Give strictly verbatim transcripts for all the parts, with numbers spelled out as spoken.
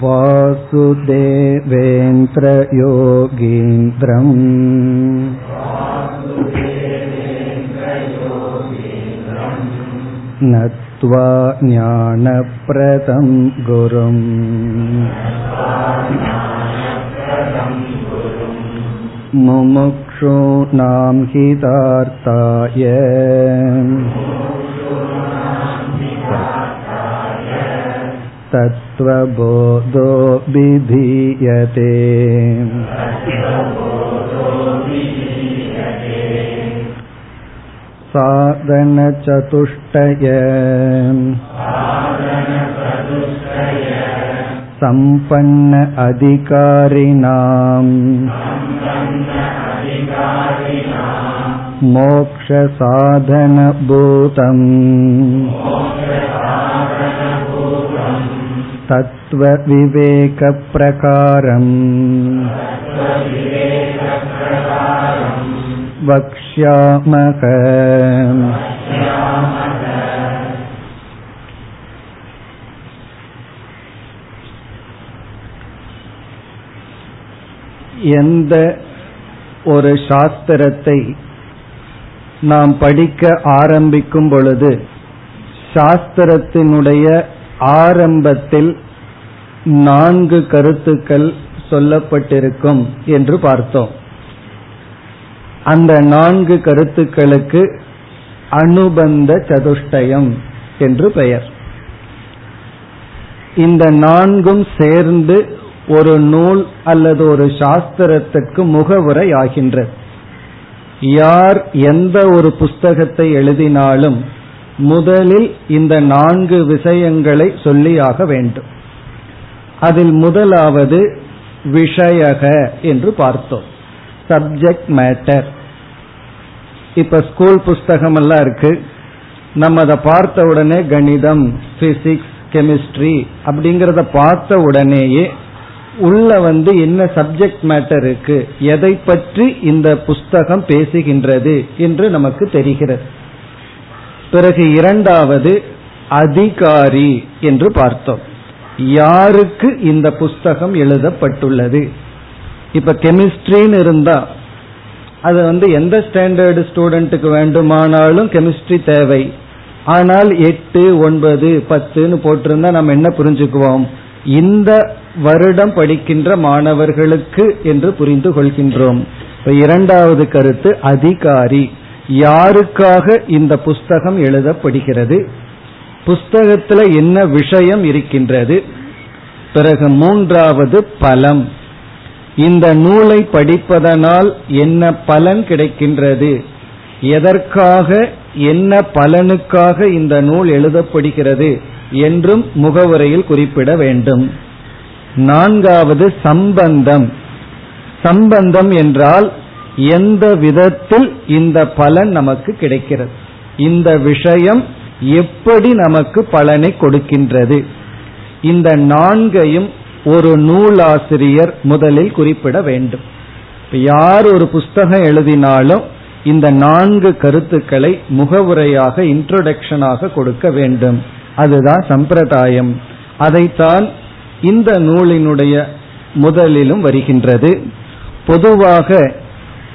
வாசுதேவேந்திர யோகீந்திரம் நத்வா ஞானப்ரதம் குரும். முமுக்ஷூனாம் ஹிதார்த்தாய தத்வபோதோ விதீயதே. சாதனசதுஷ்டய சம்பன்ன அதிகாரிணாம் மோக்ஷசாதனபூதம் தத்வவிவேகப்ரகாரம் வக்ஷ்யாமக. எந்த ஒரு சாஸ்திரத்தை நாம் படிக்க ஆரம்பிக்கும் பொழுது சாஸ்திரத்தினுடைய ஆரம்பத்தில் நான்கு கருத்துக்கள் சொல்லப்பட்டிருக்கும் என்று பார்த்தோம். அந்த நான்கு கருத்துக்களுக்கு அனுபந்த சதுஷ்டயம் என்று பெயர். இந்த நான்கும் சேர்ந்து ஒரு நூல் அல்லது ஒரு சாஸ்திரத்துக்கு முகவுரை ஆகின்றது. யார் எந்த ஒரு புஸ்தகத்தை எழுதினாலும் முதலில் இந்த நான்கு விஷயங்களை சொல்லியாக வேண்டும். அதில் முதலாவது விஷயக என்று பார்த்தோம், சப்ஜெக்ட் மேட்டர். இப்ப ஸ்கூல் புஸ்தகம் எல்லாம் இருக்கு, நம்ம அதை பார்த்த உடனே கணிதம், பிசிக்ஸ், கெமிஸ்ட்ரி அப்படிங்கறத பார்த்த உடனேயே உள்ள வந்து என்ன சப்ஜெக்ட் மேட்டர் இருக்கு, எதை பற்றி இந்த புஸ்தகம் பேசுகின்றது என்று நமக்கு தெரிகிறது. பிறகு இரண்டாவது அதிகாரி என்று பார்த்தோம், யாருக்கு இந்த புஸ்தகம் எழுதப்பட்டுள்ளது. இப்ப கெமிஸ்ட்ரின்னு இருந்தா அது வந்து எந்த ஸ்டாண்டர்டு ஸ்டூடெண்ட்டுக்கு வேண்டுமானாலும் கெமிஸ்ட்ரி தேவை. ஆனால் எட்டு ஒன்பது பத்துன்னு போட்டிருந்தா நம்ம என்ன புரிஞ்சுக்குவோம், இந்த வருடம் படிக்கின்ற மாணவர்களுக்கு என்று புரிந்து கொள்கின்றோம். இப்ப இரண்டாவது கருத்து அதிகாரி, யாருக்காக இந்த புஸ்தகம் எழுதப்படுகிறது, புஸ்தகத்துல என்ன விஷயம் இருக்கின்றது. பிறகு மூன்றாவது பலம், இந்த நூலை படிப்பதனால் என்ன பலன் கிடைக்கின்றது, எதற்காக என்ன பலனுக்காக இந்த நூல் எழுதப்படுகிறது என்றும் முகவுரையில் குறிப்பிட வேண்டும். நான்காவது சம்பந்தம், சம்பந்தம் என்றால் எந்த விதத்தில் இந்த பலன் நமக்கு கிடைக்கிறது, இந்த விஷயம் எப்படி நமக்கு பலனை கொடுக்கின்றது. இந்த நான்கையும் ஒரு நூலாசிரியர் முதலில் குறிப்பிட வேண்டும். யார் ஒரு புஸ்தகம் எழுதினாலும் இந்த நான்கு கருத்துக்களை முகவுரையாக, இன்ட்ரோடக்ஷனாக கொடுக்க வேண்டும். அதுதான் சம்பிரதாயம். அதைத்தான் இந்த நூலினுடைய முதலிலும் வருகின்றது. பொதுவாக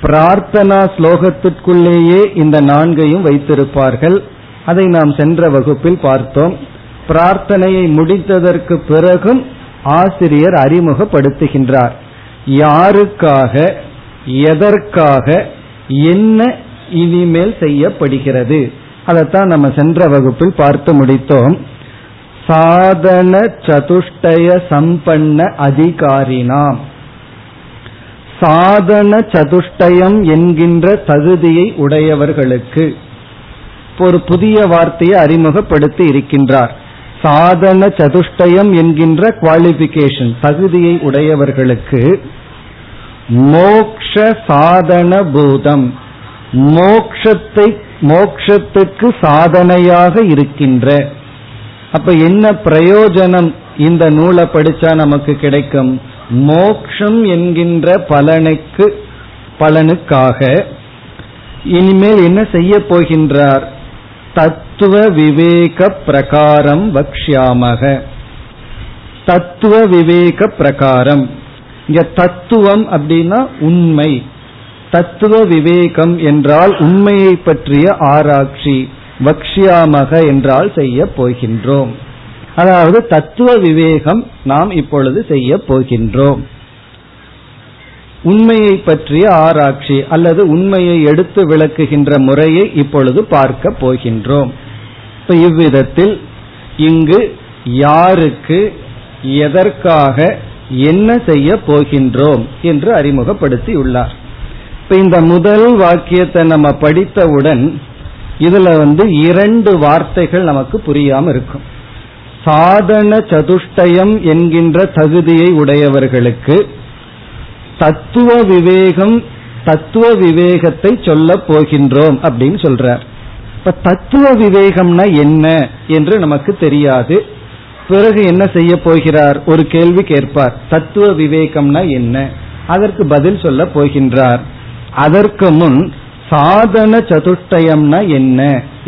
பிரார்த்தனா ஸ்லோகத்திற்குள்ளேயே இந்த நான்கையும் வைத்திருப்பார்கள். அதை நாம் சென்ற வகுப்பில் பார்த்தோம். பிரார்த்தனையை முடித்ததற்கு பிறகும் ஆசிரியர் அறிமுகப்படுத்துகின்றார், யாருக்காக எதற்காக என்ன இனிமேல் செய்யப்படுகிறது. அதைத்தான் நம்ம சென்ற வகுப்பில் பார்த்து முடித்தோம். சாதன சதுஷ்டய சம்பன்ன அதிகாரினாம், சாதன சதுஷ்டயம் என்கின்ற தகுதியை உடையவர்களுக்கு ஒரு புதிய வார்த்தையை அறிமுகப்படுத்தி இருக்கின்றார். சாதன சதுஷ்டயம் என்கின்ற குவாலிஃபிகேஷன், தகுதியை உடையவர்களுக்கு மோக்ஷ சாதன பூதம், மோக்ஷத்தை மோக்ஷத்துக்கு சாதனையாக இருக்கின்ற. அப்ப என்ன பிரயோஜனம் இந்த நூலை படிச்சா நமக்கு கிடைக்கும், மோக்ஷம் என்கின்ற பலனுக்கு பலனுக்காக இனிமேல் என்ன செய்ய போகின்றார், தத்துவ விவேக பிரகாரம் வக்ஷ்யாமக. தத்துவ விவேக பிரகாரம். இங்க தத்துவம் அப்படின்னா உண்மை, தத்துவ விவேகம் என்றால் உண்மையை பற்றிய ஆராய்ச்சி, வக்ஷியாமக என்றால் செய்ய போகின்றோம். அதாவது தத்துவ விவேகம் நாம் இப்பொழுது செய்ய போகின்றோம். உண்மையை பற்றிய ஆராய்ச்சி அல்லது உண்மையை எடுத்து விளக்குகின்ற முறையை இப்பொழுது பார்க்க போகின்றோம். இப்ப இவ்விதத்தில் இங்கு யாருக்கு, எதற்காக, என்ன செய்ய போகின்றோம் என்று அறிமுகப்படுத்தி உள்ளார். இப்ப இந்த முதல் வாக்கியத்தை நம்ம படித்தவுடன் இதுல வந்து இரண்டு வார்த்தைகள் நமக்கு புரியாம இருக்கும். சாதன சதுஷ்டயம் என்கின்ற தகுதியை உடையவர்களுக்கு தத்துவ விவேகம், தத்துவ விவேகத்தை சொல்ல போகின்றோம் அப்படின்னு சொல்றார். இப்ப தத்துவ விவேகம்னா என்ன என்று நமக்கு தெரியாது. பிறகு என்ன செய்ய போகிறார், ஒரு கேள்வி கேட்பார், தத்துவ விவேகம்னா என்ன, அதற்கு பதில் சொல்ல போகின்றார். அதற்கு முன் சாதன சதுஷ்டயம்னா என்ன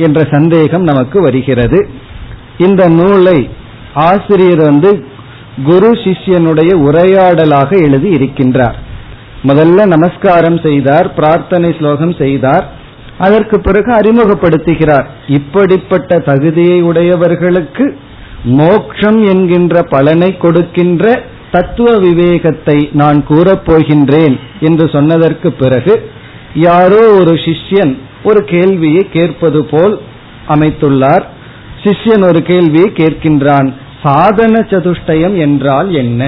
என்ற சந்தேகம் நமக்கு வருகிறது. இந்த நூலை ஆசிரியர் வந்து குரு சிஷ்யனுடைய உரையாடலாக எழுதி இருக்கின்றார். முதல்ல நமஸ்காரம் செய்தார், பிரார்த்தனை ஸ்லோகம் செய்தார், அதற்கு பிறகு அறிமுகப்படுத்துகிறார். இப்படிப்பட்ட தகுதியை உடையவர்களுக்கு மோட்சம் என்கின்ற பலனை கொடுக்கின்ற தத்துவ விவேகத்தை நான் கூறப்போகின்றேன் என்று சொன்னதற்கு பிறகு யாரோ ஒரு சிஷ்யன் ஒரு கேள்வியை கேட்பது போல் அமைத்துள்ளார். சிஷ்யன் ஒரு கேள்வியை கேட்கின்றான், சாதன சதுஷ்டயம் என்றால் என்ன?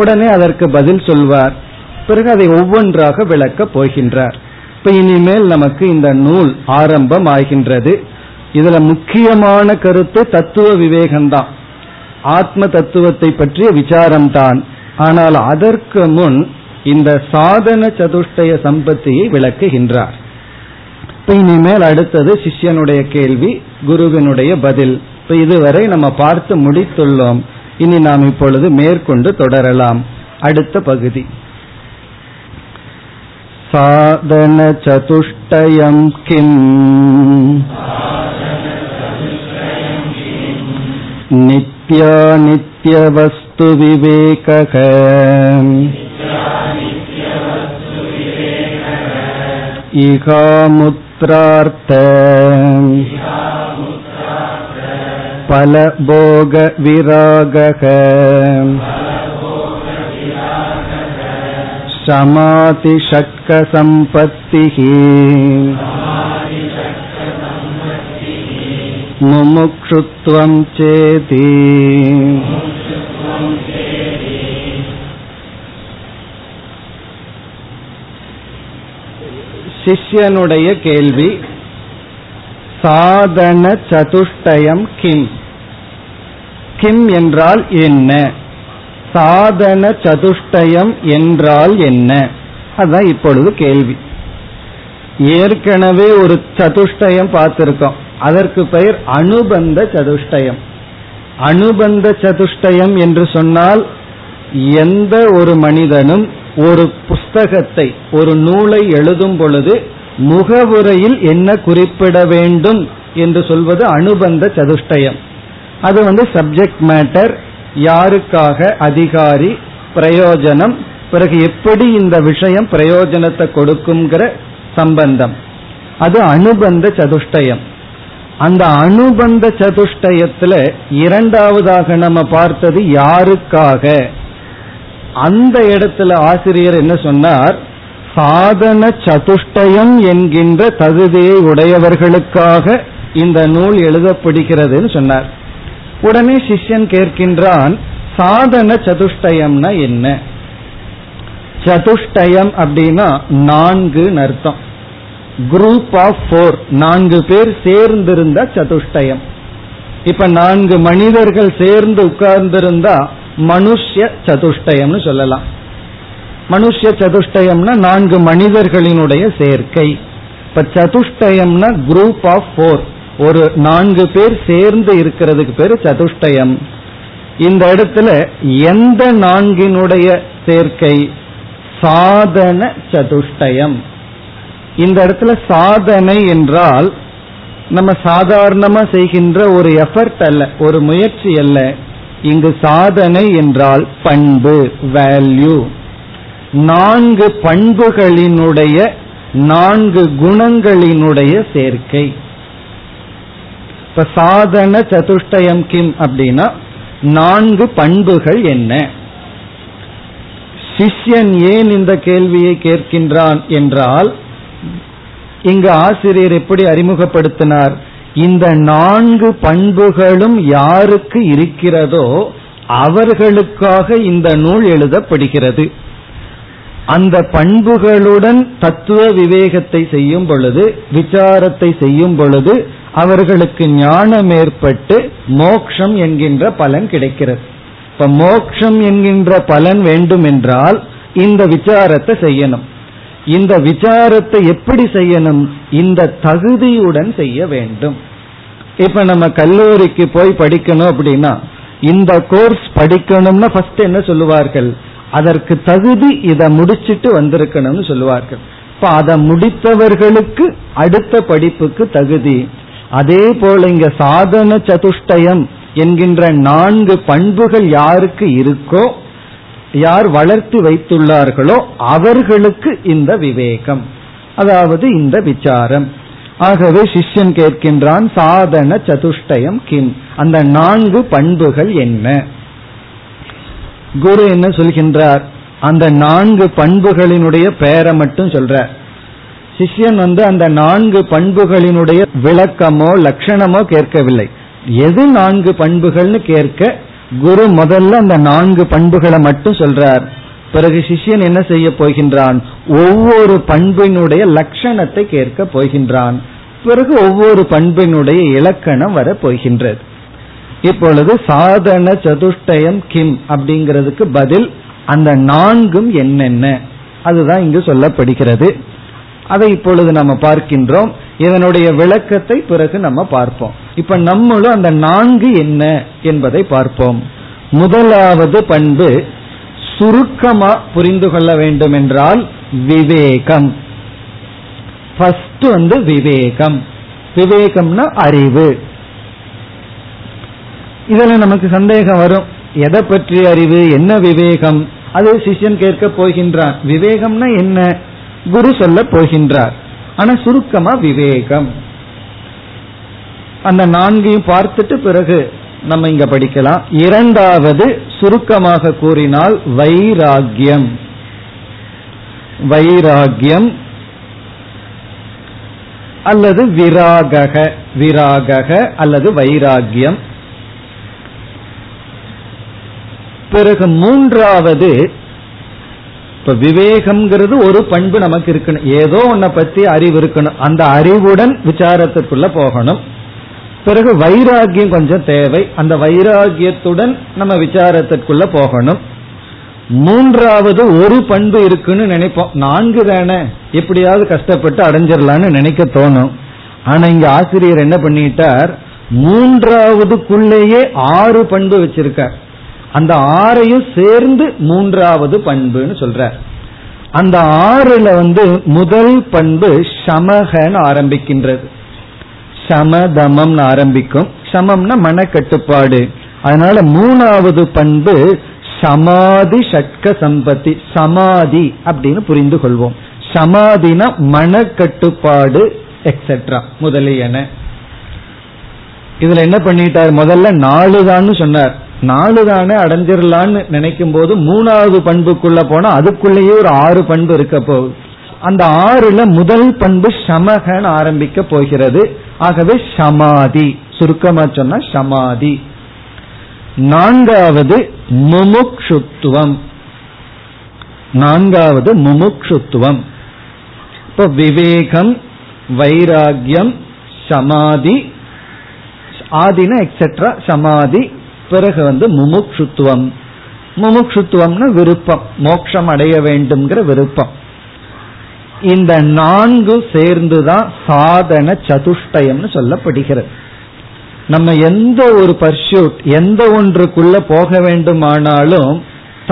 உடனே அதற்கு பதில் சொல்வார். பிறகு அதை ஒவ்வொன்றாக விளக்கப் போகின்றார். இப்ப இனிமேல் நமக்கு இந்த நூல் ஆரம்பம் ஆகின்றது. இதுல முக்கியமான கருத்து தத்துவ விவேகம்தான், ஆத்ம தத்துவத்தை பற்றிய விசாரம்தான். ஆனால் அதற்கு முன் இந்த சாதன சதுஷ்டய சம்பத்தியை விளக்குகின்றார். இப்ப இனிமேல் அடுத்தது சிஷ்யனுடைய கேள்வி, குருவினுடைய பதில். இப்ப இதுவரை நம்ம பார்த்து முடித்துள்ளோம். இனி நாம் இப்பொழுது மேற்கொண்டு தொடரலாம். அடுத்த பகுதி சாதன சதுஷ்டயம் கிம் நித்யா நித்ய வஸ்து விவேகம் இகாமுத்ரார்த்தம் பலபோக விராகம் சமாதி ஷட்க சம்பத்திஹி முமுக்ஷுத்வம் சேதி. சிஷ்யனுடைய கேள்வி சாதன சதுஷ்டயம் கிம். கிம் என்றால் என்ன, சாதன சதுஷ்டயம் என்றால் என்ன, அதுதான் இப்பொழுது கேள்வி. ஏற்கனவே ஒரு சதுஷ்டயம் பார்த்திருக்கோம், அதற்கு பெயர் அனுபந்த சதுஷ்டயம். அனுபந்த சதுஷ்டயம் என்று சொன்னால் எந்த ஒரு மனிதனும் ஒரு புஸ்தகத்தை, ஒரு நூலை எழுதும் பொழுது முகவுரையில் என்ன குறிப்பிட வேண்டும் என்று சொல்வது அனுபந்த சதுஷ்டயம். அது வந்து சப்ஜெக்ட் மேட்டர், யாருக்காக, அதிகாரி, பிரயோஜனம், பிறகு எப்படி இந்த விஷயம் பிரயோஜனத்தை கொடுக்கும்ங்கிற சம்பந்தம், அது அனுபந்த சதுஷ்டயம். அந்த அனுபந்த சதுஷ்டயத்துல இரண்டாவதாக நம்ம பார்த்தது யாருக்காக. அந்த இடத்துல ஆசிரியர் என்ன சொன்னார், சாதன சதுஷ்டயம் என்கின்ற தகுதியை உடையவர்களுக்காக இந்த நூல் எழுதப்படுகிறதுன்னு சொன்னார். உடனே சிஷ்யன் கேட்கின்றான், சாதன சதுஷ்டயம்னா என்ன? சதுஷ்டயம் அப்படின்னா நான்கு அர்த்தம். குரூப் ஆஃப் போர், நான்கு பேர் சேர்ந்திருந்தா சதுஷ்டயம். இப்ப நான்கு மனிதர்கள் சேர்ந்து உட்கார்ந்திருந்தா மனுஷ்ய சதுஷ்டயம்னு சொல்லலாம். மனுஷ்ய சதுஷ்டயம்னா நான்கு மனிதர்களினுடைய சேர்க்கை. இப்ப சதுஷ்டயம்னா குரூப் ஆஃப் போர், ஒரு நான்கு பேர் சேர்ந்து இருக்கிறதுக்கு பேரு சதுஷ்டயம். இந்த இடத்துல எந்த நான்கினுடைய சேர்க்கை, சாதன சதுஷ்டயம். இந்த இடத்துல சாதனை என்றால் நம்ம சாதாரணமா செய்கின்ற ஒரு எஃபர்ட் அல்ல, ஒரு முயற்சி அல்ல, இங்கு சாதனை என்றால் பண்பு, வேல்யூ. நான்கு பண்புகளினுடைய, நான்கு குணங்களினுடைய சேர்க்கை. இப்ப சாதன சதுஷ்டயம் கிம் அப்படின்னா நான்கு பண்புகள் என்ன? சிஷ்யன் ஏன் இந்த கேள்வியை கேட்கின்றான் என்றால், இங்கு ஆசிரியர் எப்படி அறிமுகப்படுத்தினார்? இந்த நான்கு பண்புகளும் யாருக்கு இருக்கிறதோ அவர்களுக்காக இந்த நூல் எழுதப்படுகிறது. அந்த பண்புகளுடன் தத்துவ விவேகத்தை செய்யும் பொழுது, விசாரத்தை செய்யும் பொழுது அவர்களுக்கு ஞானம் ஏற்பட்டு மோக்ஷம் என்கின்ற பலன் கிடைக்கிறது. இப்ப மோக்ஷம் என்கின்ற பலன் வேண்டும் என்றால் இந்த விசாரத்தை செய்யணும். இந்த விசாரத்தை எப்படி செய்யணும்? இந்த தகுதியுடன் செய்ய வேண்டும். இப்ப நம்ம கல்லூரிக்கு போய் படிக்கணும் அப்படின்னா, இந்த கோர்ஸ் படிக்கணும்னா ஃபர்ஸ்ட் என்ன சொல்லுவார்கள்? அதற்கு தகுதி இதை முடிச்சிட்டு வந்திருக்கணும்னு சொல்லுவார்கள். இப்ப அதை முடித்தவர்களுக்கு அடுத்த படிப்புக்கு தகுதி. அதே போல இங்க சாதன சதுஷ்டயம் என்கின்ற நான்கு பண்புகள் யாருக்கு இருக்கோ, யார் வளர்த்து வைத்துள்ளார்களோ அவர்களுக்கு இந்த விவேகம், அதாவது இந்த விசாரம். ஆகவே சிஷ்யன் கேட்கின்றான், சாதன சதுஷ்டயம் கிம், அந்த நான்கு பண்புகள் என்ன? குரு என்ன சொல்கின்றார்? அந்த நான்கு பண்புகளினுடைய பெயரை மட்டும் சொல்றார். சிஷ்யன் வந்து அந்த நான்கு பண்புகளினுடைய விளக்கமோ லட்சணமோ கேட்கவில்லை. எது நான்கு பண்புகள்னு கேட்க குரு முதல்ல அந்த நான்கு பண்புகளை மட்டும் சொல்றார். பிறகு சிஷ்யன் என்ன செய்ய போகின்றான்? ஒவ்வொரு பண்பினுடைய லட்சணத்தை கேட்க போகின்றான். பிறகு ஒவ்வொரு பண்பினுடைய இலக்கணம் வர போகின்றது. இப்பொழுது சாதன சதுஷ்டயம் கிம் அப்படிங்கிறதுக்கு பதில் அந்த நான்கும் என்னென்ன, அதுதான் இங்கு சொல்லப்படுகிறது. அதை இப்பொழுது நம்ம பார்க்கின்றோம். இதனுடைய விளக்கத்தை பிறகு நம்ம பார்ப்போம். இப்ப நம்மளும் அந்த நான்கு என்ன என்பதை பார்ப்போம். முதலாவது பண்பு சுருக்கமா புரிந்து கொள்ள வேண்டும் என்றால் விவேகம். ஃபர்ஸ்ட் வந்து விவேகம். விவேகம்னா அறிவு. இதுல நமக்கு சந்தேகம் வரும், எதை பற்றி அறிவு, என்ன விவேகம்? அது சிஷ்யன் கேட்க போகின்றான். விவேகம்னா என்ன? குரு சொல்ல போகின்றார். ஆனா சுருக்கமா விவேகம். அந்த நான்கையும் பார்த்துட்டு பிறகு நம்ம இங்க படிக்கலாம். இரண்டாவது சுருக்கமாக கூறினால் வைராகியம். வைராகியம் அல்லது விராகக, விராகக அல்லது வைராகியம். பிறகு மூன்றாவது, இப்ப விவேகம்ங்கிறது ஒரு பண்பு நமக்கு இருக்கணும், ஏதோ ஒன்றை பத்தி அறிவு இருக்கணும், அந்த அறிவுடன் விசாரத்திற்குள்ள போகணும். பிறகு வைராகியம் கொஞ்சம் தேவை, அந்த வைராகியத்துடன் நம்ம விசாரத்திற்குள்ள போகணும். மூன்றாவது ஒரு பண்பு இருக்குன்னு நினைப்போம், நான்கு தானே எப்படியாவது கஷ்டப்பட்டு அடைஞ்சிடலான்னு நினைக்க தோணும். ஆனா இங்க ஆசிரியர் என்ன பண்ணிட்டார்? மூன்றாவதுக்குள்ளேயே ஆறு பண்பு வச்சிருக்கார். அந்த ஆறையும் சேர்ந்து மூன்றாவது பண்புன்னு சொல்றார். அந்த ஆறுல வந்து முதல் பண்பு சமகன்னு ஆரம்பிக்கின்றது. சமதமம் ஆரம்பிக்கும். சமம்னா மனக்கட்டுப்பாடு. அதனால மூணாவது பண்பு சமாதி ஷட்க சம்பத்தி, சமாதி அப்படின்னு புரிந்து கொள்வோம். சமாதினா மனக்கட்டுப்பாடு எக்ஸெட்ரா முதலியன. இதுல என்ன பண்ணிட்டார்? முதல்ல நாலுதான்னு சொன்னார். நாலு தானே அடைஞ்சிடலான்னு நினைக்கும் போது மூணாவது பண்புக்குள்ள போனா அதுக்குள்ளேயே ஒரு ஆறு பண்பு இருக்க போகுது. அந்த ஆறுல முதல் பண்பு சமகன் ஆரம்பிக்க போகிறது. ஆகவே சமாதி, சுருக்கமா சொன்னா சமாதி. நான்காவது முமுக்ஷுத்துவம். நான்காவது முமுக்ஷுத்துவம். இப்போ விவேகம், வைராகியம், சமாதி, ஆதினா எக்ஸெட்ரா சமாதி. பிறகு வந்து முமுக்ஷுத்துவம். முமுக்ஷுத்துவம்னா விருப்பம், மோட்சம் அடைய வேண்டும்ங்கிற விருப்பம். இந்த நான்கு சேர்ந்துதான் சாதன சதுஷ்டயம்னு சொல்லப்படுகிறது. நம்ம எந்த ஒரு பர்சூட், எந்த ஒன்றுக்குள்ள போக வேண்டுமானாலும்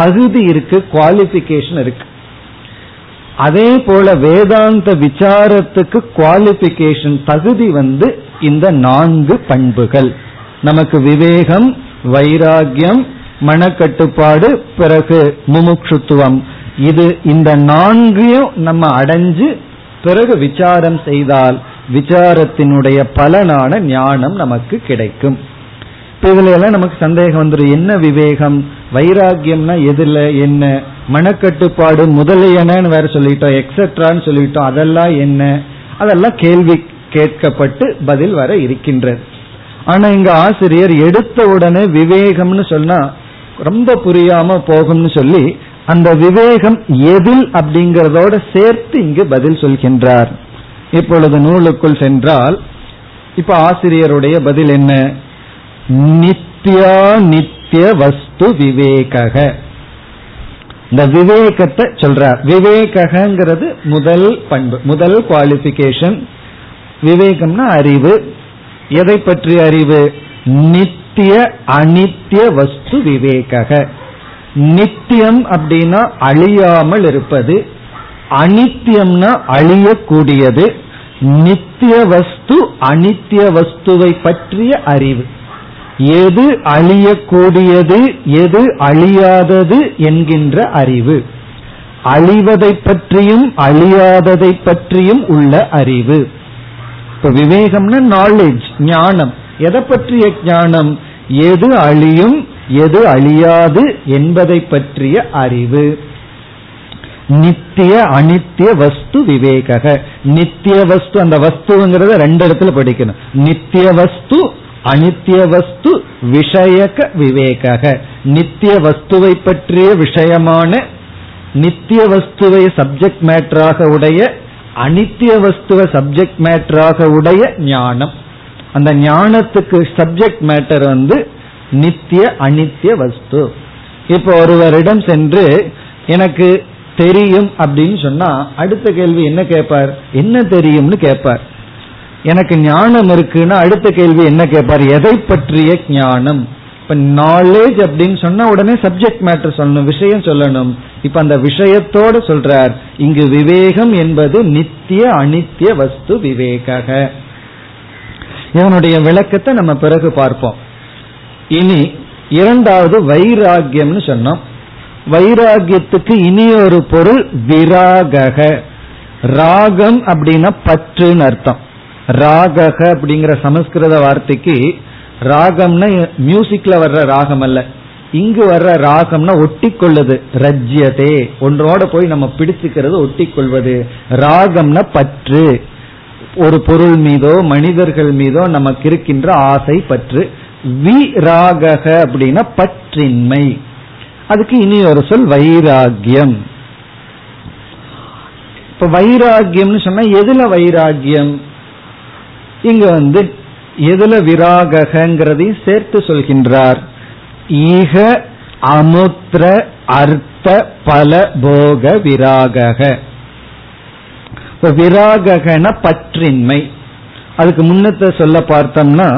தகுதி இருக்கு, குவாலிஃபிகேஷன் இருக்கு. அதே போல வேதாந்த விசாரத்துக்கு குவாலிஃபிகேஷன், தகுதி வந்து இந்த நான்கு பண்புகள். நமக்கு விவேகம், வைராகியம், மனக்கட்டுப்பாடு, பிறகு முமுட்சுத்துவம். இது இந்த நான்கையும் நம்ம அடைஞ்சு பிறகு விசாரம் செய்தால் விசாரத்தினுடைய பலனான ஞானம் நமக்கு கிடைக்கும். இதுல எல்லாம் நமக்கு சந்தேகம் வந்துடும், என்ன விவேகம்? வைராகியம்னா எதுல என்ன, மனக்கட்டுப்பாடு முதலியனன்னு வேற சொல்லிட்டோம், எக்ஸெட்ரான்னு சொல்லிட்டோம், அதெல்லாம் என்ன? அதெல்லாம் கேள்வி கேட்கப்பட்டு பதில் வர இருக்கின்றது. ஆனா இங்க ஆசிரியர் எடுத்த உடனே விவேகம்னு சொன்னா ரொம்ப புரியாம போகும்னு சொல்லி அந்த விவேகம் எதில் அப்படிங்கறதோட சேர்த்து இங்கு பதில் சொல்கின்றார். இப்பொழுது நூலுக்குள் சென்றால் இப்ப ஆசிரியருடைய பதில் என்ன? நித்யா நித்திய வஸ்து விவேகக. இந்த விவேகத்தை சொல்றார். விவேகங்கிறது முதல் பண்பு, முதல் குவாலிபிகேஷன். விவேகம்னா அறிவு. எதை பற்றி அறிவு? நித்திய அனித்திய வஸ்து விவேகக. நித்தியம் அப்படின்னா அழியாமல் இருப்பது, அனித்தியம்னா அழியக்கூடியது. நித்திய வஸ்து அனித்திய வஸ்துவை பற்றிய அறிவு, எது அழியக்கூடியது எது அழியாதது என்கின்ற அறிவு, அழிவதை பற்றியும் அழியாததை பற்றியும் உள்ள அறிவு. இப்ப விவேகம்னா நாலேஜ், ஞானம். எதை பற்றிய ஞானம்? எது அழியும் எது அழியாது என்பதை பற்றிய அறிவு. நித்திய அனித்திய வஸ்து விவேக. நித்திய வஸ்து, அந்த வஸ்துங்கிறத ரெண்டு இடத்துல படிக்கணும். நித்திய வஸ்து அனித்திய வஸ்து விஷயக விவேக. நித்திய வஸ்துவை பற்றிய விஷயமான, நித்திய வஸ்துவை சப்ஜெக்ட் மேட்டராக உடைய, அனித்திய வஸ்துவ சப்ஜெக்ட் மேட்டராக உடைய ஞானம். அந்த ஞானத்துக்கு சப்ஜெக்ட் மேட்டர் வந்து நித்திய அனித்திய வஸ்து. இப்ப ஒருவரிடம் சென்று எனக்கு தெரியும் அப்படின்னு சொன்னா அடுத்த கேள்வி என்ன கேட்பார்? என்ன தெரியும்னு கேட்பார். எனக்கு ஞானம் இருக்குன்னா அடுத்த கேள்வி என்ன கேட்பார்? எதை பற்றிய ஞானம்? இப்ப நாலேஜ் அப்படின்னு சொன்னா உடனே சப்ஜெக்ட் மேட்டர் சொல்லணும், விஷயம் சொல்லணும். இப்ப அந்த விஷயத்தோடு சொல்றார். இங்கு விவேகம் என்பது நித்திய அனித்திய வஸ்து விவேக. இதனுடைய விளக்கத்தை நம்ம பிறகு பார்ப்போம். இனி இரண்டாவது வைராகியம்னு சொன்னோம். வைராகியத்துக்கு இனி ஒரு பொருள் விராகக. ராகம் அப்படின்னா பற்றுன்னு அர்த்தம். ராகக அப்படிங்கிற சமஸ்கிருத வார்த்தைக்கு, ராகம்னா மியூசிக்ல வர்ற ராகம் அல்ல, இங்கு வர்ற ராகம்னா ஒட்டி கொள்வது. ரஜ்யதே, ஒன்றோட போய் நம்ம பிடிச்சுக்கிறது, ஒட்டி கொள்வது. ராகம்னா பற்று, ஒரு பொருள் மீதோ மனிதர்கள் மீதோ நமக்கு இருக்கின்ற ஆசை பற்று. விராகக அப்படின்னா பற்றின்மை. அதுக்கு இனி ஒரு சொல் வைராகியம். இப்ப வைராகியம்னு சொன்னா எதுல வைராகியம்? இங்க வந்து எதுல விராகங்கிறதையும் சேர்த்து சொல்கின்றார். ஈக அமுத்திர அர்த்த பல போக விராகக. இப்ப விராகன பற்றின்மை. அதுக்கு முன்னத்த சொல்ல பார்த்தோம்னா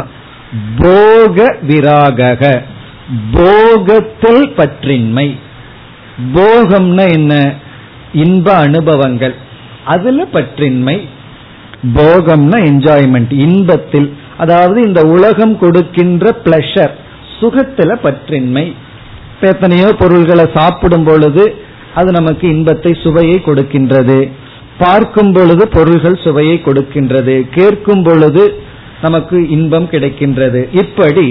போக விராகக, போகத்தில் பற்றின்மை. போகம்னா என்ன? இன்ப அனுபவங்கள், அதுல பற்றின்மை. போகம்னா என்ஜாய்மெண்ட், இன்பத்தில், அதாவது இந்த உலகம் கொடுக்கின்ற பிளஷர், சுகத்துல பற்றின்மை. எத்தனையோ பொருள்களை சாப்பிடும் பொழுது அது நமக்கு இன்பத்தை, சுவையை கொடுக்கின்றது. பார்க்கும் பொழுது பொருள்கள் சுவையை கொடுக்கின்றது. கேட்கும் பொழுது நமக்கு இன்பம் கிடைக்கின்றது. இப்படி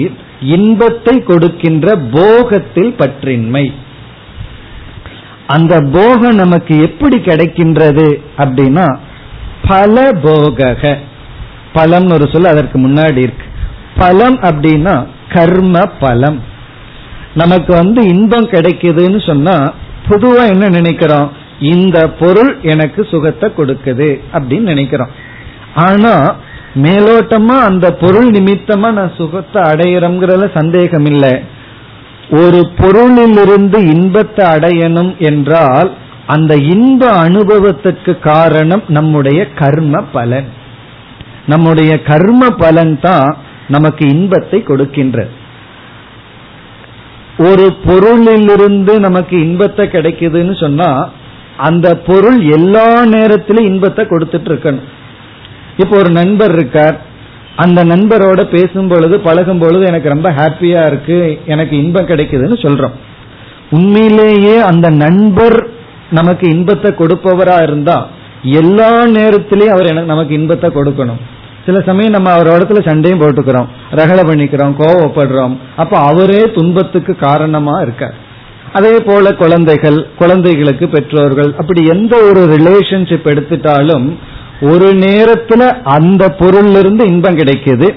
இன்பத்தை கொடுக்கின்ற போகத்தில் பற்றின்மை. அந்த போகம் நமக்கு எப்படி கிடைக்கின்றது அப்படின்னா பல போக. பலம்னு ஒரு சொல்ல அதற்கு முன்னாடி இருக்கு. பலம் அப்படின்னா கர்ம பலம். நமக்கு வந்து இன்பம் கிடைக்குதுன்னு சொன்னா பொதுவா என்ன நினைக்கிறோம்? இந்த பொருள் எனக்கு சுகத்தை கொடுக்குது அப்படின்னு நினைக்கிறோம். ஆனா மேலோட்டமா அந்த பொருள் நிமித்தமா நான் சுகத்தை அடையிறோம்ங்கிறதுல சந்தேகம் இல்லை. ஒரு பொருளிலிருந்து இன்பத்தை அடையணும் என்றால் அந்த இன்ப அனுபவத்திற்கு காரணம் நம்முடைய கர்ம பலன். நம்முடைய கர்ம பலன் தான் நமக்கு இன்பத்தை கொடுக்கின்றது. ஒரு பொருளிலிருந்து நமக்கு இன்பத்தை கிடைக்குதுன்னு சொன்னா அந்த பொருள் எல்லா நேரத்திலும் இன்பத்தை கொடுத்துட்டு இருக்கணும். இப்போ ஒரு நண்பர் இருக்கார், அந்த நண்பரோட பேசும் பொழுது பழகும் பொழுது எனக்கு ரொம்ப ஹாப்பியா இருக்கு, எனக்கு இன்பம் கிடைக்குதுன்னு சொல்றோம். உண்மையிலேயே அந்த நண்பர் நமக்கு இன்பத்தை கொடுப்பவரா இருந்தா எல்லா நேரத்திலயும் அவர் எனக்கு நமக்கு இன்பத்தை கொடுக்கணும். சில சமயம் நம்ம அவர் இடத்துல சண்டையும் போட்டுக்கிறோம், ரகலை பண்ணிக்கிறோம், கோவப்படுறோம், அப்ப அவரே துன்பத்துக்கு காரணமா இருக்கார். அதே போல குழந்தைகள், குழந்தைகளுக்கு பெற்றோர்கள், அப்படி எந்த ஒரு ரிலேஷன்ஷிப் எடுத்துட்டாலும் ஒரு நேரத்துல அந்த பொருள் இருந்து இன்பம் கிடைக்குது,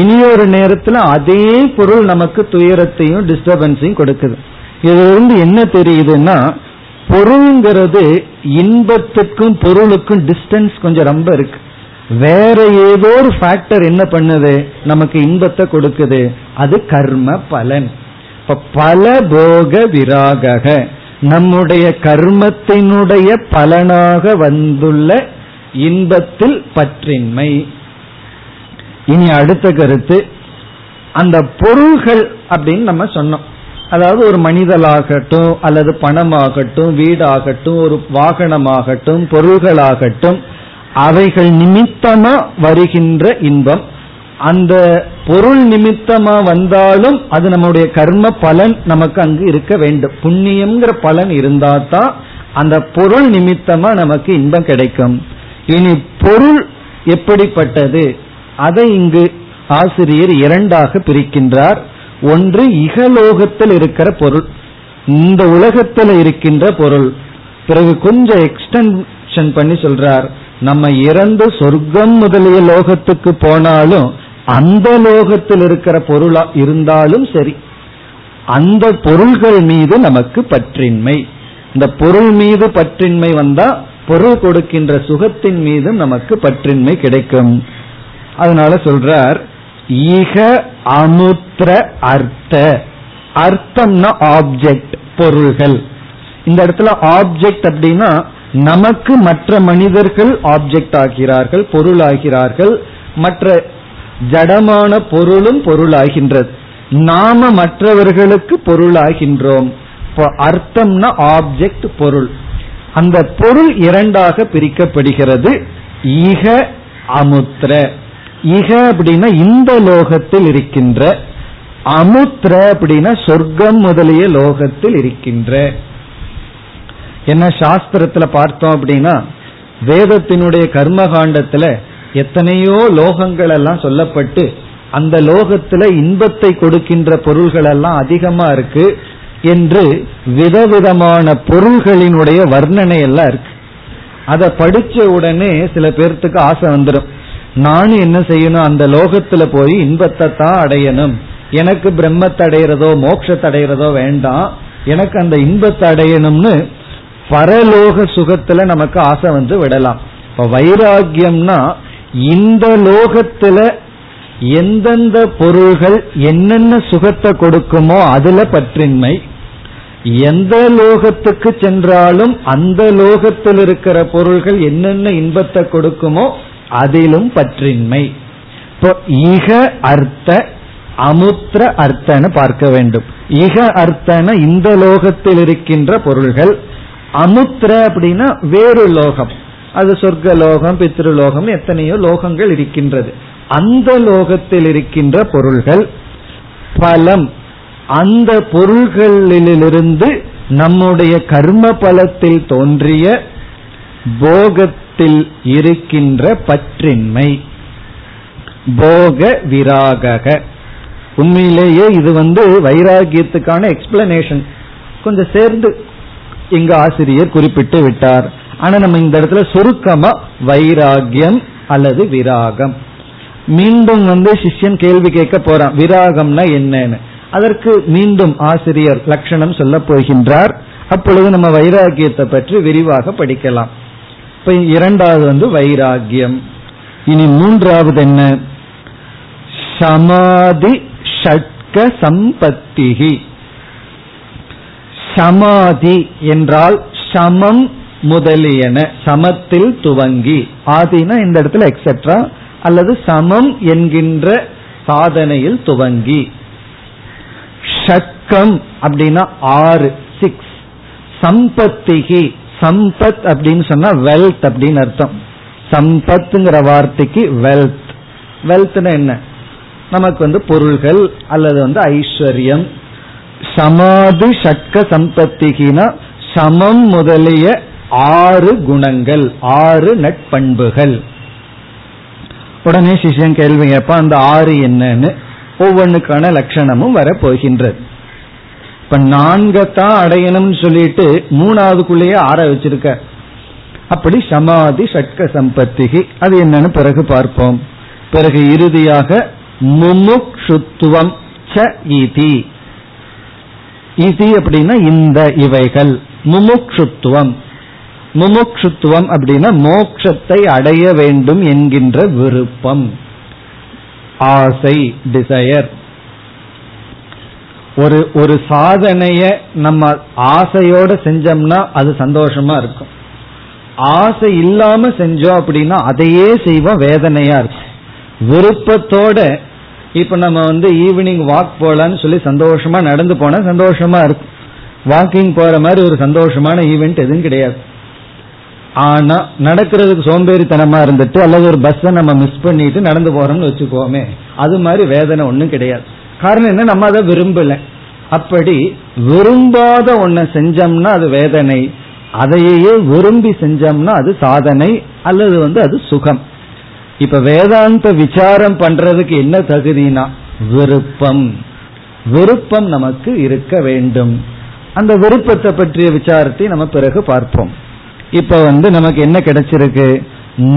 இனி ஒரு நேரத்துல அதே பொருள் நமக்கு துயரத்தையும் டிஸ்டர்பன்ஸையும் கொடுக்குது. இதுல இருந்து என்ன தெரியுதுன்னா, பொருள்ங்கிறது இன்பத்துக்கும் பொருளுக்கும் டிஸ்டன்ஸ் கொஞ்சம் ரொம்ப இருக்கு. வேற ஏதோ ஒரு ஃபேக்டர் என்ன பண்ணுது, நமக்கு இன்பத்தை கொடுக்குது, அது கர்ம பலன். இப்ப பல போக விராக, நம்முடைய கர்மத்தினுடைய பலனாக வந்துள்ள இன்பத்தில் பற்றின்மை. இனி அடுத்த கருத்து, அந்த பொருள்கள் அப்படின்னு நம்ம சொன்னோம். அதாவது ஒரு மனிதனாகட்டும், அல்லது பணமாகட்டும், வீடாகட்டும், ஒரு வாகனமாகட்டும், பொருள்களாகட்டும், அவைகள் நிமித்தமா வருகின்ற இன்பம். அந்த பொருள் நிமித்தமா வந்தாலும் அது நம்முடைய கர்ம பலன் நமக்கு அங்கு இருக்க வேண்டும். புண்ணியம்ங்கிற பலன் இருந்தாதான் அந்த பொருள் நிமித்தமா நமக்கு இன்பம் கிடைக்கும். இனி பொருள் எப்படிப்பட்டது, அதை இங்கு ஆசிரியர் இரண்டாக பிரிக்கின்றார். ஒன்று இகலோகத்தில் இருக்கிற பொருள், இந்த உலகத்தில் இருக்கின்ற பொருள். பிறகு கொஞ்சம் எக்ஸ்டென்ஷன் பண்ணி சொல்றார், நம்ம இறந்து சொர்க்கம் முதலிய லோகத்துக்கு போனாலும் அந்த லோகத்தில் இருக்கிற பொருளா இருந்தாலும் சரி, அந்த பொருள்கள் மீது நமக்கு பற்றின்மை. இந்த பொருள் மீது பற்றின்மை வந்தா பொருள் கொடுக்கின்ற சுகத்தின் மீது நமக்கு பற்றின்மை கிடைக்கும். அதனால சொல்றார், இக அமுத்திர அர்த்த, அர்த்தம்னா ஆப்ஜெக்ட், பொருள்கள். இந்த இடத்துல ஆப்ஜெக்ட் அப்படின்னா நமக்கு மற்ற மனிதர்கள் ஆப்ஜெக்ட் ஆகிறார்கள், பொருளாகிறார்கள். மற்ற ஜடமான பொருளும் பொருளாகின்றது, நாம மற்றவர்களுக்கு பொருளாகின்றோம். அர்த்தம்னா ஆப்ஜெக்ட், பொருள். அந்த பொருள் இரண்டாக பிரிக்கப்படுகிறது. இக அமுத்திர, இக அப்படின்னா இந்த லோகத்தில் இருக்கின்ற, அமுத்திர அப்படின்னா சொர்க்கம் முதலிய லோகத்தில் இருக்கின்ற. என்ன சாஸ்திரத்துல பார்த்தோம் அப்படின்னா, வேதத்தினுடைய கர்மகாண்டத்துல எத்தனையோ லோகங்கள் எல்லாம் சொல்லப்பட்டு அந்த லோகத்துல இன்பத்தை கொடுக்கின்ற பொருள்கள் எல்லாம் அதிகமா இருக்கு என்று விதவிதமான பொருள்களினுடைய வர்ணனை எல்லாம் இருக்கு. அதை படிச்ச உடனே சில பேர்த்துக்கு ஆசை வந்துடும், நானும் என்ன செய்யணும், அந்த லோகத்துல போய் இன்பத்தை தான் அடையணும், எனக்கு பிரம்மத்தை அடையிறதோ மோட்சத்தை அடையிறதோ வேண்டாம், எனக்கு அந்த இன்பத்தை அடையணும்னு பரலோக சுகத்துல நமக்கு ஆசை வந்து விடலாம். இப்ப வைராகியம்னா இந்த லோகத்துல எந்தெந்த பொருள்கள் என்னென்ன சுகத்தை கொடுக்குமோ அதுல பற்றின்மை, எந்த லோகத்துக்கு சென்றாலும் அந்த லோகத்தில் இருக்கிற பொருள்கள் என்னென்ன இன்பத்தை கொடுக்குமோ அதிலும் பற்றின்மை. இப்போ இக அர்த்த அமுத்திர அர்த்தன்னு பார்க்க வேண்டும். இக அர்த்தன இந்த லோகத்தில் இருக்கின்ற பொருள்கள், அமுத்திர அப்படின்னா வேறு லோகம், அது சொர்க்க லோகம், பித்ருலோகம், எத்தனையோ லோகங்கள் இருக்கின்றது. அந்த லோகத்தில் இருக்கின்ற பொருள்கள், பலம், அந்த பொருள்களிலிருந்து நம்முடைய கர்ம பலத்தில் தோன்றிய போகத்தில் இருக்கின்ற பற்றின்மை, போக விராக. உண்மையிலேயே இது வந்து வைராகியத்துக்கான எக்ஸ்பிளனேஷன், கொஞ்சம் சேர்ந்து இங்கு ஆசிரியர் குறிப்பிட்டு விட்டார். ஆனா நம்ம இந்த இடத்துல சுருக்கமா வைராகியம் அல்லது விராகம். மீண்டும் வந்து சிஷ்யன் கேள்வி கேட்க போறான், விராகம்னா என்னன்னு. அதற்கு மீண்டும் ஆசிரியர் லட்சணம் சொல்ல போகின்றார். அப்பொழுது நம்ம வைராகியத்தை பற்றி விரிவாக படிக்கலாம். இப்ப இரண்டாவது வந்து வைராகியம். இனி மூன்றாவது என்ன, சமாதி ஷட்க சம்பத்திகி. சமாதி என்றால் சமம் முதலியன, சமத்தில் துவங்கி, ஆதினா இந்த இடத்துல எக்ஸெட்ரா, அல்லது சமம் என்கின்ற சாதனையில் துவங்கி. ஷட்கம் அப்படின்னா ஆறு, சிக்ஸ். சம்பத்திகி, சம்பத் அப்படின்னு சொன்னா வெல்த் அப்படின்னு அர்த்தம். சம்பத்துங்கிற வார்த்தைக்கு வெல்த், வெல்த்னா என்ன? நமக்கு வந்து பொருள்கள் அல்லது வந்து ஐஸ்வர்யம். சமாதி சக்க சம்பத்திகினா சமம் முதலிய ஆறு குணங்கள், ஆறு நட்பண்புகள். உடனே சிஷ்யன் கேள்வி கேட்பா, அந்த ஆறு என்னன்னு. ஒவ்வொன்றுக்கான லட்சணமும் வரப்போகின்றது. இப்ப நான்கத்தான் அடையணும்னு சொல்லிட்டு மூணாவதுக்குள்ளேயே ஆற வச்சிருக்க. அப்படி சமாதி ஷட்க சம்பத்திகி அது என்னன்னு பிறகு பார்ப்போம். பிறகு இறுதியாக முமுக்ஷுத்துவம் ச இதி. இதி அப்படின்னா இந்த இவைகள். முமுக்ஷுத்துவம், முமுக்ஷுத்துவம் அப்படின்னா மோட்சத்தை அடைய வேண்டும் என்கின்ற விருப்பம், ஆசை, டிசையர். ஒரு ஒரு சாதனைய நம்ம ஆசையோட செஞ்சோம்னா அது சந்தோஷமா இருக்கும். ஆசை இல்லாம செஞ்சோம் அப்படின்னா அதையே செய்வோம், வேதனையா இருக்கும். விருப்பத்தோட இப்ப நம்ம வந்து ஈவினிங் வாக் போலான்னு சொல்லி சந்தோஷமா நடந்து போனா சந்தோஷமா இருக்கும். வாக்கிங் போற மாதிரி ஒரு சந்தோஷமான ஈவெண்ட் எதுவும் கிடையாது. ஆனா நடக்கிறதுக்கு சோம்பேறித்தனமா இருந்துட்டு அல்லது ஒரு பஸ்ஸை நம்ம மிஸ் பண்ணிட்டு நடந்து போறோம்னு வச்சுக்கோமே, அது மாதிரி வேதனை ஒன்றும் கிடையாது. காரணம் என்ன? நம்ம அதை விரும்பல. அப்படி விரும்பாத ஒன்ன செஞ்சோம்னா அது வேதனை, அதையே விரும்பி செஞ்சோம்னா அது சாதனை அல்லது வந்து அது சுகம். இப்ப வேதாந்த விசாரம் பண்றதுக்கு என்ன தகுதினா விருப்பம். விருப்பம் நமக்கு இருக்க வேண்டும். அந்த விருப்பத்தை பற்றிய விசாரத்தை நம்ம பிறகு பார்ப்போம். இப்ப வந்து நமக்கு என்ன கிடைச்சிருக்கு?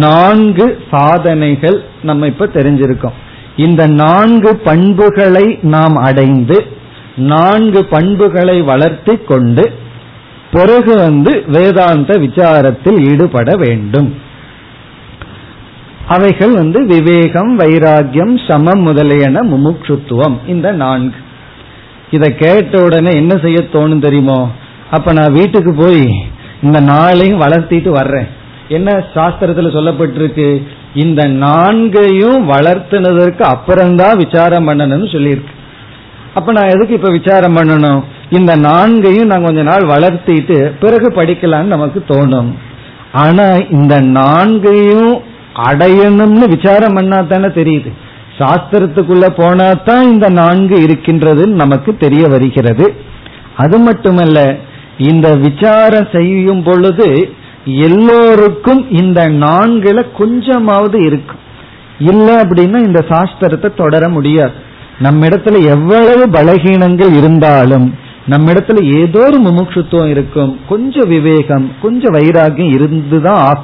நான்கு சாதனைகள் நம்ம இப்ப தெரிஞ்சிருக்கோம். இந்த நான்கு பண்புகளை நாம் அடைந்து நான்கு பண்புகளை வளர்த்தி கொண்டு பிறகு வந்து வேதாந்த விசாரத்தில் ஈடுபட வேண்டும். அவைகள் வந்து விவேகம், வைராகியம், சமம் முதலியன முமுட்சுத்துவம், இந்த நான்கு. இதை கேட்ட உடனே என்ன செய்ய தோணும் தெரியுமோ? அப்ப நான் வீட்டுக்கு போய் இந்த நாளையும் வளர்த்திட்டு வர்றேன். என்ன சாஸ்திரத்துல சொல்லப்பட்டிருக்கு? இந்த நான்கையும் வளர்த்தினதற்கு அப்புறம்தான் விசாரம் பண்ணணும்னு சொல்லியிருக்கு. அப்ப நான் எதுக்கு இப்ப விசாரம் பண்ணணும்? இந்த நான்கையும் நான் கொஞ்ச நாள் வளர்த்திட்டு பிறகு படிக்கலான்னு நமக்கு தோணும். ஆனா இந்த நான்கையும் அடையணும்னு விசாரம் பண்ணா தானே தெரியுது. சாஸ்திரத்துக்குள்ள போனாதான் இந்த நான்கு இருக்கின்றதுன்னு நமக்கு தெரிய வருகிறது. அது மட்டுமல்ல, இந்த விசாரம் செய்யும் பொழுது எல்லோருக்கும் இந்த நான்குல கொஞ்சமாவது இருக்கும். இல்ல அப்படின்னா இந்த சாஸ்திரத்தை தொடர முடியாது. நம்ம இடத்துல எவ்வளவு பலகீனங்கள் இருந்தாலும் நம்ம இடத்துல ஏதோ ஒரு முமுட்சுத்துவம் இருக்கும், கொஞ்சம் விவேகம், கொஞ்சம் வைராகியம் இருந்துதான்.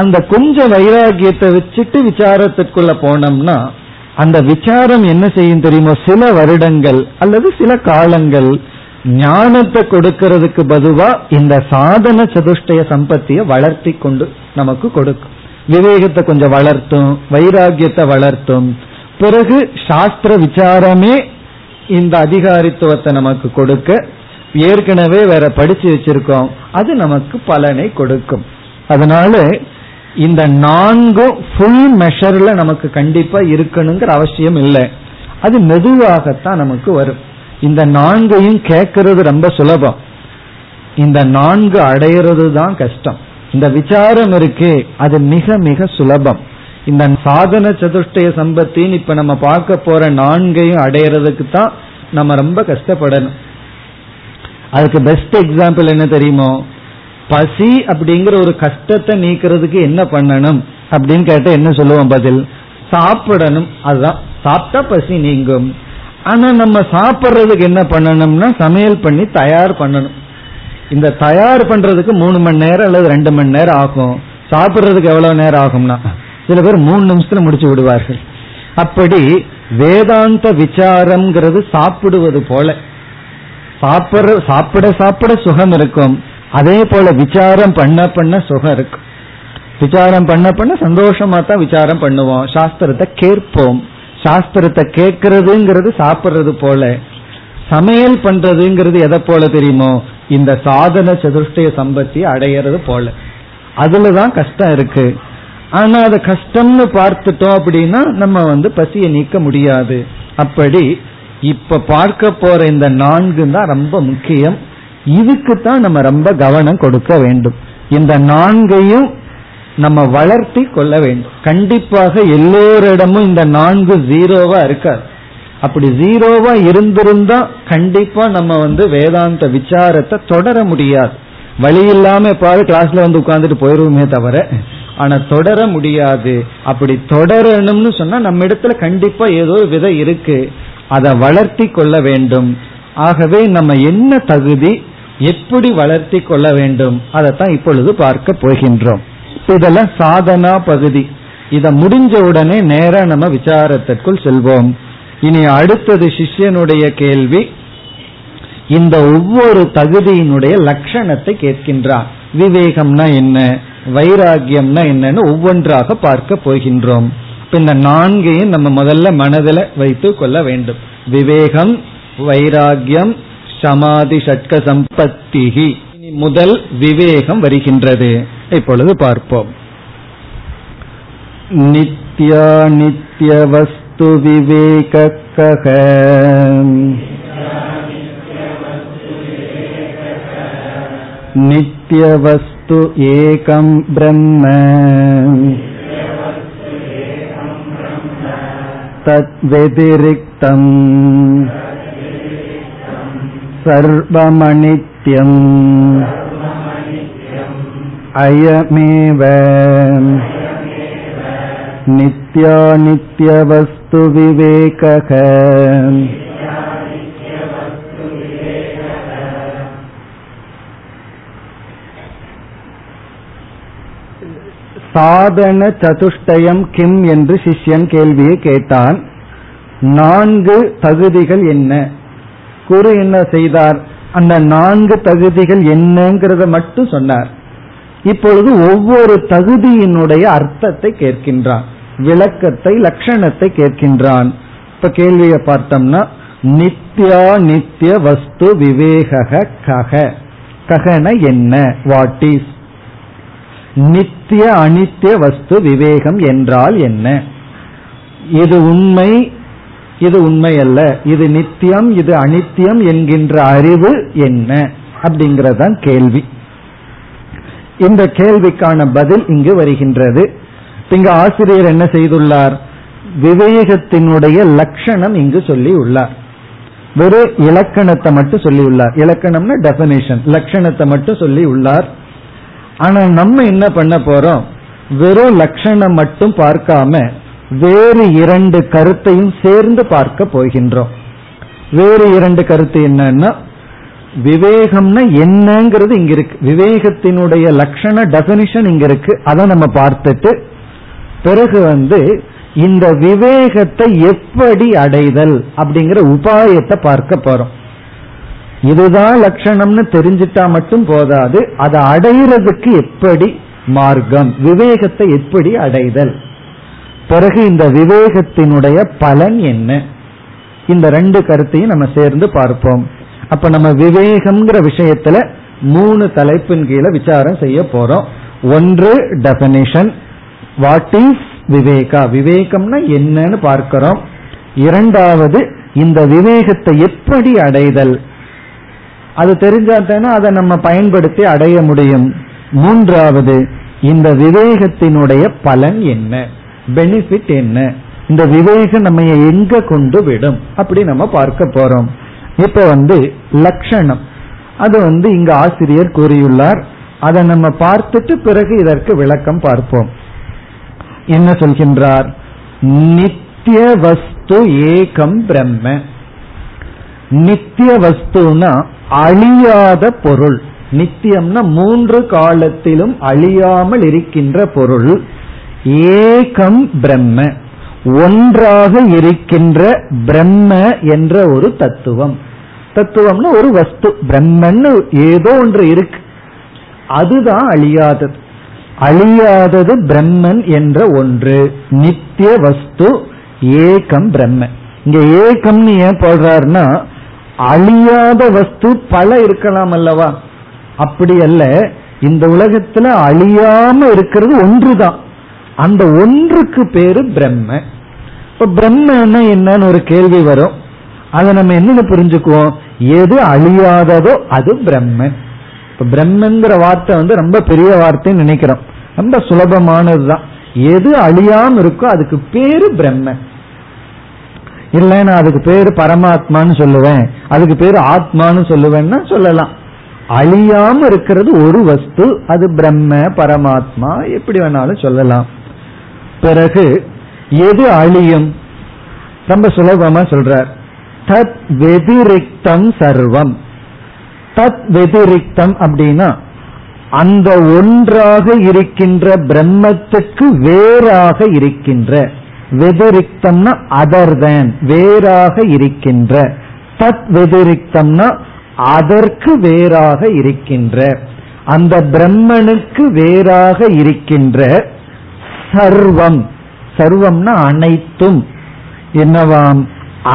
அந்த கொஞ்சம் வைராகியத்தை வச்சுட்டு விசாரத்திற்குள்ள போனோம்னா அந்த விசாரம் என்ன செய்யும் தெரியுமோ? சில வருடங்கள் அல்லது சில காலங்கள் ஞானத்தை கொடுக்கிறதுக்கு பதுவா இந்த சாதன சதுஷ்டய சம்பத்திய வளர்த்தி கொண்டு நமக்கு கொடுக்கும். விவேகத்தை கொஞ்சம் வளர்த்தும், வைராகியத்தை வளர்த்தும், பிறகு சாஸ்திர விசாரமே இந்த அதிகாரித்துவத்தை நமக்கு கொடுக்க, ஏற்கனவே வேற படிச்சு வச்சிருக்கோம், அது நமக்கு பலனை கொடுக்கும். அதனால இந்த நான்கும் ஃபுல் மெஷர்ல நமக்கு கண்டிப்பா இருக்கணுங்கிற அவசியம் இல்லை. அது மெதுவாகத்தான் நமக்கு வரும். இந்த நான்கையும் கேட்கறது ரொம்ப சுலபம், இந்த நான்கு அடையிறது தான் கஷ்டம். இந்த விசாரம் இருக்கே அது மிக மிக சுலபம். இந்த சாதன சதுஷ்டய சம்பத்தின்னு இப்ப நம்ம பார்க்க போற நான்கையும் அடையிறதுக்கு தான் நம்ம ரொம்ப கஷ்டப்படணும். அதுக்கு பெஸ்ட் எக்ஸாம்பிள் என்ன தெரியுமோ? பசி அப்படிங்கிற ஒரு கஷ்டத்தை நீக்கிறதுக்கு என்ன பண்ணணும் அப்படின்னு கேட்டா என்ன சொல்லுவோம் பதில்? சாப்பிடணும். அதுதான், சாப்பிட்டா பசி நீங்கும். ஆனா நம்ம சாப்பிட்றதுக்கு என்ன பண்ணணும்னா சமையல் பண்ணி தயார் பண்ணணும். இந்த தயார் பண்றதுக்கு மூணு மணி நேரம் அல்லது ரெண்டு மணி நேரம் ஆகும். சாப்பிட்றதுக்கு எவ்வளவு நேரம் ஆகும்னா சில பேர் மூணு நிமிஷத்துல முடிச்சு விடுவார்கள். அப்படி வேதாந்த விசாரம்ங்கிறது சாப்பிடுவது போல. சாப்பிட்ற சாப்பிட சாப்பிட சுகம் இருக்கும், அதே போல விசாரம் பண்ண பண்ண சுகம் இருக்கும். விசாரம் பண்ண பண்ண சந்தோஷமா தான் விசாரம் பண்ணுவோம், சாஸ்திரத்தை கேட்போம். சாஸ்திரத்தை கேட்கறதுங்கிறது சாப்பிட்றது போல. சமையல் பண்றதுங்கிறது எதை போல தெரியுமோ? இந்த சாதன சதுஷ்டய சம்பத்தி அடையிறது போல. அதுலதான் கஷ்டம் இருக்கு. ஆனா அது கஷ்டம்னு பார்த்துட்டோம் அப்படின்னா நம்ம வந்து பசியை நீக்க முடியாது. அப்படி இப்ப பார்க்க போற இந்த நான்கு தான் ரொம்ப முக்கியம். இதுக்குத்தான் நம்ம ரொம்ப கவனம் கொடுக்க வேண்டும். இந்த நான்கையும் நம்ம வளர்த்தி கொள்ள வேண்டும். கண்டிப்பாக எல்லோரிடமும் இந்த நான்கு ஜீரோவா இருக்காது. அப்படி ஜீரோவா இருந்திருந்தா கண்டிப்பா நம்ம வந்து வேதாந்த விசாரத்தை தொடர முடியாது. வழி இல்லாம எப்பாவது கிளாஸ்ல வந்து உட்கார்ந்துட்டு போயிருவோமே தவிர, ஆனா தொடர முடியாது. அப்படி தொடரணும்னு சொன்னா நம்ம இடத்துல கண்டிப்பா ஏதோ வித இருக்கு, அதை வளர்த்தி கொள்ள வேண்டும். ஆகவே நம்ம என்ன தகுதி, எப்படி வளர்த்தி கொள்ள வேண்டும், அதைத்தான் இப்பொழுது பார்க்க போகின்றோம். இதெல்லாம் சாதனா பகுதி. இதை முடிஞ்ச உடனே நேரா நம்ம விசாரத்திற்குள் செல்வோம். இனி அடுத்தது சிஷ்யனுடைய கேள்வி. இந்த ஒவ்வொரு தகுதியினுடைய லட்சணத்தை கேட்கின்றான். விவேகம்னா என்ன, வைராகியம்னா என்னன்னு ஒவ்வொன்றாக பார்க்க போகின்றோம். இந்த நான்கையும் நம்ம முதல்ல மனதில் வைத்து கொள்ள வேண்டும். விவேகம், வைராகியம், சமாதி, ஷட்க சம்பத்தி. முதல் விவேகம் வருகின்றது, இப்பொழுது பார்ப்போம். நித்யா நித்ய வஸ்து விவேகக நித்ய வஸ்து ஏகம் பிரம்ம தத்வதிரிக்தம் சர்வமனித்யம் அயமேவ நித்யா நித்ய வஸ்து விவேகக. சாதன சதுஷ்டயம் கிம் என்று சிஷ்யன் கேள்வியை கேட்டான். நான்கு தகுதிகள் என்ன? குரு என்ன செய்தார்? அந்த நான்கு தகுதிகள் என்னங்கிறத மட்டும் சொன்னார். இப்பொழுது ஒவ்வொரு தகுதியினுடைய அர்த்தத்தை கேட்கின்றான், விளக்கத்தை, லட்சணத்தை கேட்கின்றான். இப்ப கேள்வியை பார்த்தோம்னா, நித்யா நித்ய வஸ்து விவேக கக, ககன என்ன, வாட் இஸ். நித்திய அனித்திய வஸ்து விவேகம் என்றால் என்ன? இது உண்மை, இது உண்மை அல்ல, இது நித்தியம், இது அனித்தியம் என்கின்ற அறிவு என்ன அப்படிங்கறதான் கேள்வி. இந்த கேள்விக்கான பதில் இங்கு வருகின்றது. இங்கு ஆசிரியர் என்ன செய்துள்ளார்? விவேகத்தினுடைய லட்சணம் இங்கு சொல்லி உள்ளார். வெறும் இலக்கணத்தை மட்டும் சொல்லி உள்ளார். இலக்கணம்னா டெபினேஷன், லட்சணத்தை மட்டும் சொல்லி உள்ளார். ஆனா நம்ம என்ன பண்ண போறோம்? வெறும் லட்சணம் மட்டும் பார்க்காம வேறு இரண்டு கருத்தையும் சேர்ந்து பார்க்க போகின்றோம். வேறு இரண்டு கருத்து என்னன்னா, விவேகம்னா என்னங்கிறது இங்க இருக்கு, விவேகத்தினுடைய லட்சண டெபினிஷன் இங்க இருக்கு, அதை நம்ம பார்த்துட்டு பிறகு வந்து இந்த விவேகத்தை எப்படி அடைதல் அப்படிங்கிற உபாயத்தை பார்க்க போறோம். இதுதான் லட்சணம்னு தெரிஞ்சிட்டா மட்டும் போதாது, அதை அடையிறதுக்கு எப்படி மார்க்கம், விவேகத்தை எப்படி அடைதல், பிறகு இந்த விவேகத்தினுடைய பலன் என்ன, இந்த ரெண்டு கருத்தையும் நம்ம சேர்ந்து பார்ப்போம். அப்ப நம்ம விவேகம்ங்கிற விஷயத்துல மூணு தலைப்பின் கீழே விசாரம் செய்ய போறோம். ஒன்று டெபினிஷன், வாட் இஸ் விவேகா, விவேகம்னா என்னன்னு பார்க்கிறோம். இரண்டாவது இந்த விவேகத்தை எப்படி அடைதல், அது தெரிஞ்சாத்தானே அதை நம்ம பயன்படுத்தி அடைய முடியும். மூன்றாவது இந்த விவேகத்தினுடைய பலன் என்ன, பெனிஃபிட் என்ன, இந்த விவேகம் நம்ம எங்க கொண்டு விடும் அப்படி நம்ம பார்க்க போறோம். இப்ப வந்து லட்சணம், அது வந்து இங்க ஆசிரியர் கூறியுள்ளார். அதை நம்ம பார்த்துட்டு பிறகு இதற்கு விளக்கம் பார்ப்போம். என்ன சொல்கின்றார்? நித்திய வஸ்து ஏகம் பிரம்ம. நித்திய வஸ்துனா அழியாத பொருள். நித்தியம்னா மூன்று காலத்திலும் அழியாமல் இருக்கின்ற பொருள். ஏகம் பிரம்ம, ஒன்றாக இருக்கின்ற பிரம்ம என்ற ஒரு தத்துவம். தத்துவம்னா ஒரு வஸ்து, பிரம்மன்னு ஏதோ ஒன்று இருக்கு, அதுதான் அழியாதது. அழியாதது பிரம்மன் என்ற ஒன்று. நித்திய வஸ்து ஏகம் பிரம்ம. இங்க ஏகம்னு ஏன் போடுறாருன்னா, அழியாத வஸ்து பல இருக்கலாம் அல்லவா, அப்படி அல்ல, இந்த உலகத்துல அழியாம இருக்கிறது ஒன்றுதான், அந்த ஒன்றுக்கு பேரு பிரம்ம. இப்ப பிரம்மன்னா என்னன்னு ஒரு கேள்வி வரும். அதை நம்ம என்ன புரிஞ்சுக்குவோம்? எது அழியாததோ அது பிரம்மன். இப்ப பிரம்மங்கிற வார்த்தை வந்து ரொம்ப பெரிய வார்த்தைன்னு நினைக்கிறோம். ரொம்ப சுலபமானதுதான். எது அழியாம இருக்கோ அதுக்கு பேரு பிரம்மன். இல்ல நான் அதுக்கு பேரு பரமாத்மான்னு சொல்லுவேன், அதுக்கு பேரு ஆத்மான்னு சொல்லுவேன்னா சொல்லலாம். அழியாம இருக்கிறது ஒரு வஸ்து, அது பிரம்ம பரமாத்மா எப்படி வேணாலும் சொல்லலாம். பிறகு எது அழியும்? ரொம்ப சுலபமா சொல்றார், தத் வெதிரிக்தம் சர்வம். தத் வெதிரிக்தம் அப்படின்னா அந்த ஒன்றாக இருக்கின்ற பிரம்மத்துக்கு வேறாக இருக்கின்ற, வெதிரிக்தம்னா அதர் தேன், வேறாக இருக்கின்ற. தத் வெதிரிக்தம்னா அதற்கு வேறாக இருக்கின்ற, அந்த பிரம்மனுக்கு வேறாக இருக்கின்ற. சர்வம், சர்வம்னா அனைத்தும். என்னவாம்?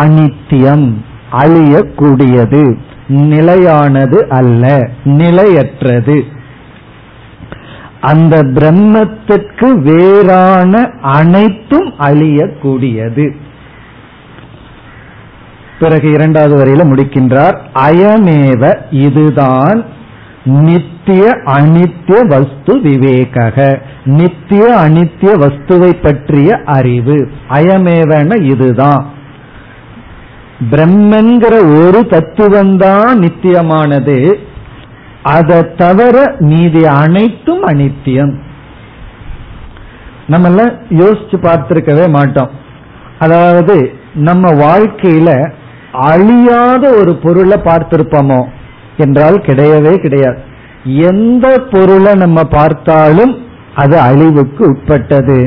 அனித்தியம், அழியக்கூடியது, நிலையானது அல்ல, நிலையற்றது. அந்த பிரம்மத்திற்கு வேறான அனைத்தும் அழியக்கூடியது. பிறகு இரண்டாவது வரையில முடிக்கின்றார், அயமேவ, இதுதான், நித்திய அனித்திய வஸ்து விவேகக, நித்திய அனித்திய வஸ்துவை பற்றிய அறிவு. அயமேவன இதுதான், பிரம்மங்கிற ஒரு தத்துவம்தான் நித்தியமானது, அதை தவிர மீதி அனைத்தும் அனித்தியம். நம்மள யோசிச்சு பார்த்திருக்கவே மாட்டோம். அதாவது நம்ம வாழ்க்கையில அழியாத ஒரு பொருளை பார்த்திருப்போமோ என்றால் கிடையவே கிடையாது. எந்த பொருளை நம்ம பார்த்தாலும் அது அழிவுக்கு உட்பட்டது.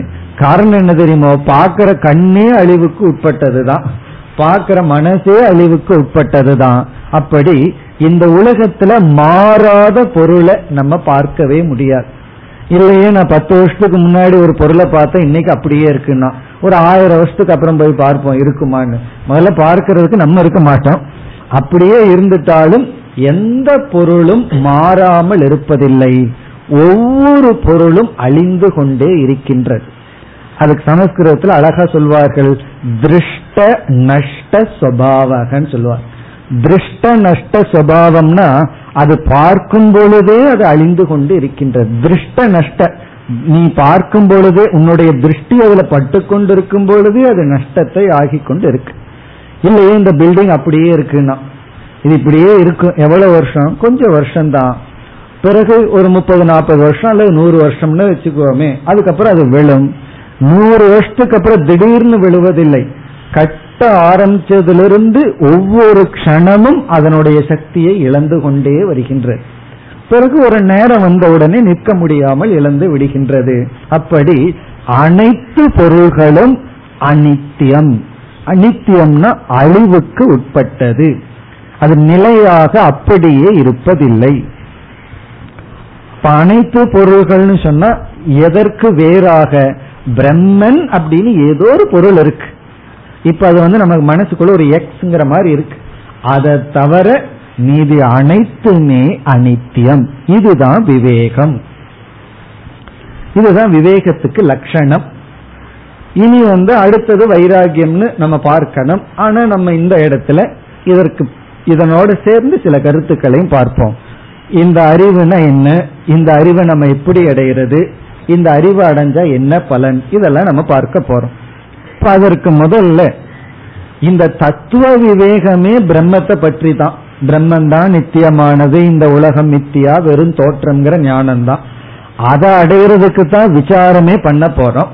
காரணம் என்ன தெரியுமோ? பார்க்கிற கண்ணே அழிவுக்கு உட்பட்டது தான், பார்க்கிற மனசே அழிவுக்கு உட்பட்டது தான். அப்படி இந்த உலகத்துல மாறாத பொருளை நம்ம பார்க்கவே முடியாது. இல்லையே நான் பத்து வருஷத்துக்கு முன்னாடி ஒரு பொருளை பார்த்தேன், இன்னைக்கு அப்படியே இருக்குன்னா ஒரு ஆயிரம் வருஷத்துக்கு அப்புறம் போய் பார்ப்போம் இருக்குமான்னு. முதல்ல பார்க்கறதுக்கு நம்ம இருக்க மாட்டோம். அப்படியே இருந்துட்டாலும் எந்த பொருளும் மாறாமல் இருப்பதில்லை, ஒவ்வொரு பொருளும் அழிந்து கொண்டே இருக்கின்றது. அதுக்கு சமஸ்கிருதத்துல அழகா சொல்வார்கள், திருஷ்ட நஷ்ட சுபாவகன்னு சொல்லுவார். திருஷ்ட நஷ்ட சுபாவம்னா அது பார்க்கும் பொழுதே அது அழிந்து கொண்டு இருக்கின்றது. திருஷ்ட நஷ்ட, நீ பார்க்கும் பொழுதே உன்னுடைய திருஷ்டி அதுல பட்டு கொண்டு இருக்கும் பொழுதே அது நஷ்டத்தை ஆகி கொண்டு இருக்கு. இல்லையே இந்த பில்டிங் அப்படியே இருக்குன்னா இது இப்படியே இருக்கும். எவ்வளவு வருஷம்? கொஞ்சம் வருஷம்தான். பிறகு ஒரு முப்பது நாற்பது வருஷம் அல்லது நூறு வருஷம்னு வச்சுக்கோமே, அதுக்கப்புறம் அது விழும். நூறு வருஷத்துக்கு அப்புறம் திடீர்னு விழுவதில்லை. கட்ட ஆரம்பிச்சதிலிருந்து ஒவ்வொரு க்ஷணமும் அதனுடைய சக்தியை இழந்து கொண்டே வருகின்றது. பிறகு ஒரு நேரம் வந்தவுடனே நிற்க முடியாமல் இழந்து விடுகின்றது. அப்படி அனைத்து பொருள்களும் அனித்தியம். அனித்தியம்னா அழிவுக்கு உட்பட்டது, அது நிலையாக அப்படியே இருப்பதில்லை. அனைத்து பொருள்கள்னு சொன்னா எதற்கு வேறாக? பிரம்மன் அப்படின்னு ஏதோ ஒரு பொருள் இருக்கு. இப்ப அது வந்து நமக்கு மனசுக்குள்ள ஒரு எக்ஸ்ங்கிற மாதிரி இருக்கு. அதை தவிர மீதி அனைத்துமே அனித்தியம். இதுதான் விவேகம், இதுதான் விவேகத்துக்கு லட்சணம். இனி வந்து அடுத்தது வைராகியம்னு நம்ம பார்க்கணும். ஆனா நம்ம இந்த இடத்துல இதற்கு இதனோடு சேர்ந்து சில கருத்துக்களையும் பார்ப்போம். இந்த அறிவுனா என்ன, இந்த அறிவை நம்ம எப்படி அடைகிறது, இந்த அறிவு அடைஞ்சா என்ன பலன், இதெல்லாம் நம்ம பார்க்க போறோம். அதற்கு முதல்ல இந்த தத்துவ விவேகமே பிரம்மத்தை பற்றி தான். பிரம்மன் தான் நித்தியமானது, இந்த உலகம் மித்தியா, வெறும் தோற்றம்ங்கிற ஞானம் தான். அதை அடைகிறதுக்கு தான் விசாரமே பண்ண போறோம்.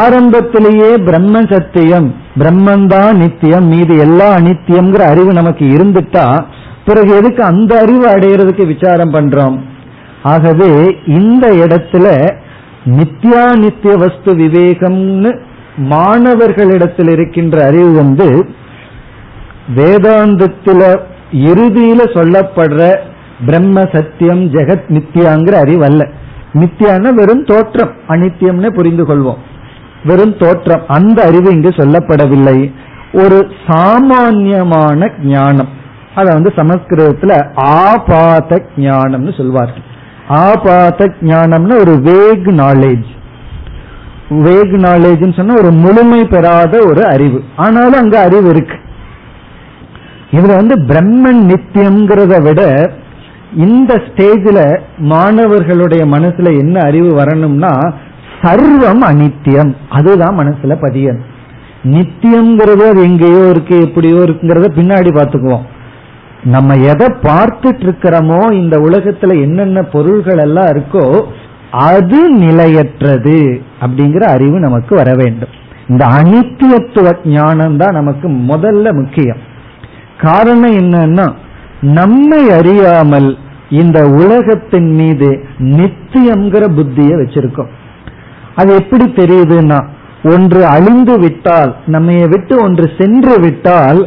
ஆரம்பத்திலேயே பிரம்ம சத்தியம், பிரம்மன் தான் நித்தியம், மீது எல்லா அனித்தியம்ங்கிற அறிவு நமக்கு இருந்துட்டா பிறகு எதுக்கு அந்த அறிவு அடைகிறதுக்கு விசாரம் பண்றோம்? ஆகவே இந்த இடத்துல நித்தியா நித்திய வஸ்து விவேகம்னு மாணவர்களிடத்தில் இருக்கின்ற அறிவு வந்து வேதாந்தத்தில இறுதியில சொல்லப்படுற பிரம்ம சத்தியம் ஜெகத் மித்தியாங்கிற அறிவு அல்ல. மித்தியான வெறும் தோற்றம், அனித்தியம்னு புரிந்து கொள்வோம், வெறும் தோற்றம். அந்த அறிவு இங்கு சொல்லப்படவில்லை. ஒரு சாமான்யமான ஞானம், அத வந்து சமஸ்கிருதத்துல ஆபாத ஞானம்னு சொல்வார்கள். ஆபாத ஞானம்னு ஒரு வேக் நாலேஜ். வேக் நாலேஜ் சொன்னா ஒரு முழுமை பெறாத ஒரு அறிவு, ஆனாலும் அங்க அறிவு இருக்கு. இதுல வந்து பிரம்மன் நித்தியம்ங்கிறத விட இந்த ஸ்டேஜில மாணவர்களுடைய மனசுல என்ன அறிவு வரணும்னா, சர்வம் அநித்தியம், அதுதான் மனசுல பதியணும். நித்தியம்ங்கிறது அது எங்கேயோ இருக்கு எப்படியோ இருக்குங்கிறத பின்னாடி பாத்துக்குவோம். நம்ம எதை பார்த்துட்டு இருக்கிறோமோ, இந்த உலகத்துல என்னென்ன பொருள்கள் எல்லாம் இருக்கோ அது நிலையற்றது அப்படிங்கிற அறிவு நமக்கு வர வேண்டும். இந்த அனித்தியத்துவ ஞானம் தான் நமக்கு முதல்ல முக்கியம். காரணம் என்னன்னா, நம்மை அறியாமல் இந்த உலகத்தின் மீது நித்தியம்ங்கிற புத்தியை வச்சிருக்கோம். அது எப்படி தெரியுதுன்னா, ஒன்று அழிந்து விட்டால், நம்மைய விட்டு ஒன்று சென்று விட்டால்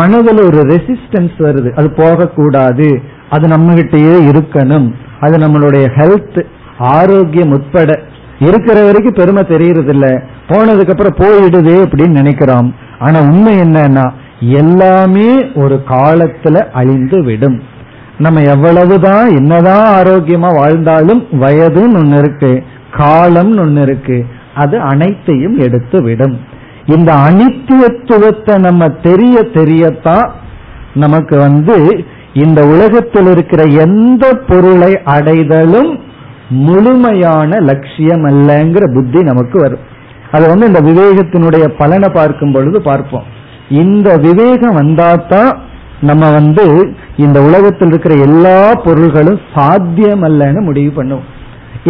மனதில் ஒரு ரெசிஸ்டன்ஸ் வருது. அது போகக்கூடாது, அது நம்ம கிட்டயே இருக்கணும், அது நம்மளுடைய ஹெல்த் ஆரோக்கியம் உட்பட. இருக்கிற வரைக்கும் பெருமை தெரியறது இல்ல, போனதுக்கு அப்புறம் போயிடுதே அப்படின்னு நினைக்கிறோம். ஆனா உண்மை என்னன்னா, எல்லாமே ஒரு காலத்துல அழிந்து விடும். நம்ம எவ்வளவுதான் என்னதான் ஆரோக்கியமா வாழ்ந்தாலும் வயதுன்னு ஒன்னு இருக்கு, காலம்னு ஒன்னு இருக்கு, அது அனைத்தையும் எடுத்து விடும். இந்த அனித்தியத்துவத்தை நம்ம தெரிய தெரியத்தான் நமக்கு வந்து இந்த உலகத்தில் இருக்கிற எந்த பொருளை அடைதலும் முழுமையான லட்சியம் அல்லங்கிற புத்தி நமக்கு வரும். அது வந்து இந்த விவேகத்தினுடைய பலனை பார்க்கும் பொழுது பார்ப்போம். இந்த விவேகம் வந்தாதான் நம்ம வந்து இந்த உலகத்தில் இருக்கிற எல்லா பொருள்களும் சாத்தியம் அல்லன்னு முடிவு பண்ணுவோம்.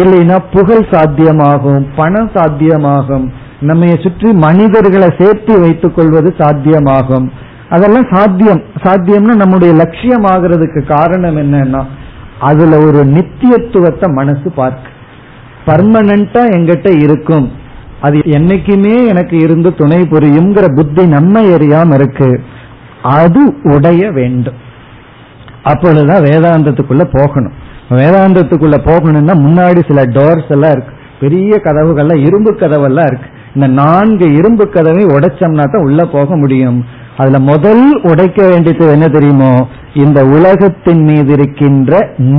இல்லைன்னா புகழ் சாத்தியமாகும், பணம் சாத்தியமாகும், நம்மை சுற்றி மனிதர்களை சேர்த்து வைத்துக் கொள்வது சாத்தியமாகும். அதெல்லாம் சாத்தியம். சாத்தியம்னா நம்முடைய லட்சியம் ஆகிறதுக்கு காரணம் என்னன்னா, அதுல ஒரு நித்தியத்துவத்தை மனசு பார்க்க, பர்மனண்டா எங்கிட்ட இருக்கும், அது என்னைக்குமே எனக்கு இருந்து துணை புரியும்ங்கிற புத்தி நம்ம எரியாம இருக்கு. அது உடைய வேண்டும். அப்பொழுதுதான் வேதாந்தத்துக்குள்ள போகணும். வேதாந்தத்துக்குள்ள போகணும்னா முன்னாடி சில டோர்ஸ் எல்லாம் இருக்கு, பெரிய கதவுகள்லாம், இரும்பு கதவெல்லாம் இருக்கு. இந்த நான்கு இரும்பு கதவை உடைச்சோம்னா தான் உள்ள போக முடியும். அதுல முதல் உடைக்க வேண்டியது என்ன தெரியுமோ, இந்த உலகத்தின் மீது இருக்கின்ற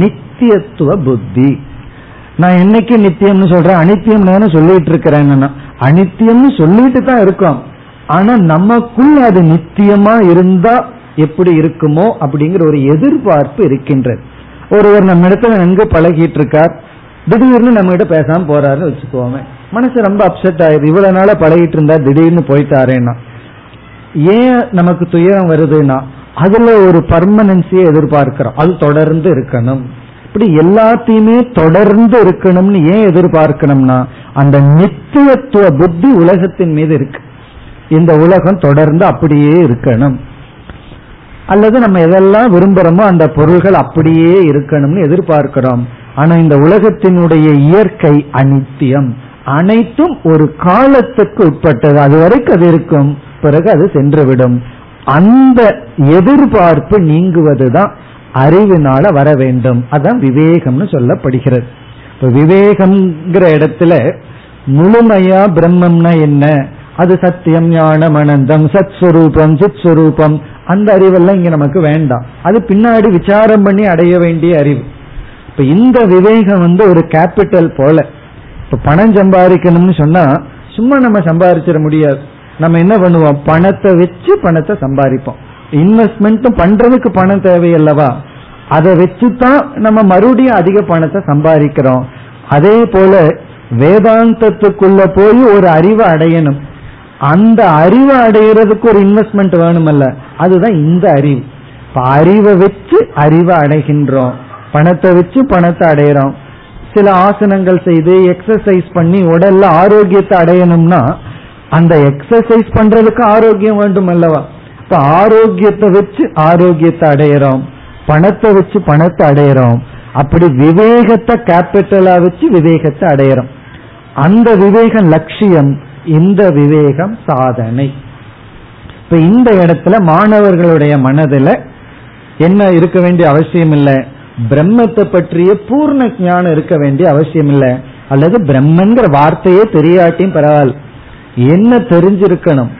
நித்தியத்துவ புத்தி. நான் என்னைக்கு நித்தியம்னு சொல்றேன், அனித்தியம் தானே சொல்லிட்டு இருக்கிறேன். அனித்தியம்னு சொல்லிட்டு தான் இருக்கோம், ஆனா நமக்குள் அது நித்தியமா இருந்தா எப்படி இருக்குமோ அப்படிங்கிற ஒரு எதிர்பார்ப்பு இருக்கின்றது. ஒருவர் நம்ம இடத்துல நன்கு பழகிட்டு இருக்கார், திடீர்னு நம்ம கிட்ட பேசாம போறாருன்னு வச்சுக்கோமே, மனசு ரொம்ப அப்செட் ஆயிடுது. இவ்வளவு நாள பழகிட்டு இருந்தா திடீர்னு போயிட்டாரேன்னா ஏன் நமக்கு துயரம் வருதுன்னா, அதுல ஒரு பர்மனன்சியை எதிர்பார்க்கிறோம், அது தொடர்ந்து இருக்கணும். இப்படி எல்லாத்தையுமே தொடர்ந்து இருக்கணும்னு ஏன் எதிர்பார்க்கணும்னா, அந்த நித்தியத்துவ புத்தி உலகத்தின் மீது இருக்கு. இந்த உலகம் தொடர்ந்து அப்படியே இருக்கணும், அல்லது நம்ம எதெல்லாம் விரும்புறோமோ அந்த பொருள்கள் அப்படியே இருக்கணும்னு எதிர்பார்க்கிறோம். ஆனா இந்த உலகத்தினுடைய இயற்கை அனித்தியம், அனைத்தும் ஒரு காலத்துக்கு உட்பட்டது. அது வரைக்கும் அது இருக்கும், பிறகு அது சென்றுவிடும். அந்த எதிர்பார்ப்பு நீங்குவதுதான் அறிவினால வர வேண்டும். அதான் விவேகம்னு சொல்லப்படுகிறது. இப்ப விவேகம்ங்கிற இடத்துல முழுமையா பிரம்மம்னா என்ன, அது சத்தியம், ஞானம், அனந்தம், சத் சுரூபம், சித் சுரூபம், அந்த அறிவெல்லாம் இங்க நமக்கு வேண்டாம். அது பின்னாடி விசாரம் பண்ணி அடைய வேண்டிய அறிவு. இப்ப இந்த விவேகம் வந்து ஒரு கேபிட்டல் போல. இப்ப பணம் சம்பாதிக்கணும்னு சொன்னா சும்மா நம்ம சம்பாதிச்சிட முடியாது. நம்ம என்ன பண்ணுவோம், பணத்தை வச்சு பணத்தை சம்பாதிப்போம். இன்வெஸ்ட்மெண்ட்டும் பண்றதுக்கு பணம் தேவையல்லவா, அதை வச்சுதான் நம்ம மறுபடியும் அதிக பணத்தை சம்பாதிக்கிறோம். அதே போல வேதாந்தத்துக்குள்ள போய் ஒரு அறிவை அடையணும். அந்த அறிவை அடையிறதுக்கு ஒரு இன்வெஸ்ட்மெண்ட் வேணுமல்ல, அதுதான் இந்த அறிவு. இப்ப அறிவை வச்சு அறிவை அடைகின்றோம், பணத்தை வச்சு பணத்தை அடையிறோம். சில ஆசனங்கள் செய்து எக்ஸசைஸ் பண்ணி உடல்ல ஆரோக்கியத்தை அடையணும்னா அந்த எக்ஸசைஸ் பண்றதுக்கு ஆரோக்கியம் வேண்டும் அல்லவா. இப்ப ஆரோக்கியத்தை வச்சு ஆரோக்கியத்தை அடையிறோம், பணத்தை வச்சு பணத்தை அடையிறோம். அப்படி விவேகத்தை கேபிட்டலா வச்சு விவேகத்தை அடையிறோம். அந்த விவேகம் லட்சியம், இந்த விவேகம் சாதனை. இப்ப இந்த இடத்துல மாணவர்களுடைய மனதுல என்ன இருக்க வேண்டிய அவசியம் இல்லை, பிரம்மத்தை பற்றிய பூர்ண ஞானம் இருக்க வேண்டிய அவசியம் இல்லை. அல்லது பிரம்மன்கிற வார்த்தையே தெரியாட்டியும் பரவாயில்ல, என்ன தெரிஞ்சிருக்கணும்.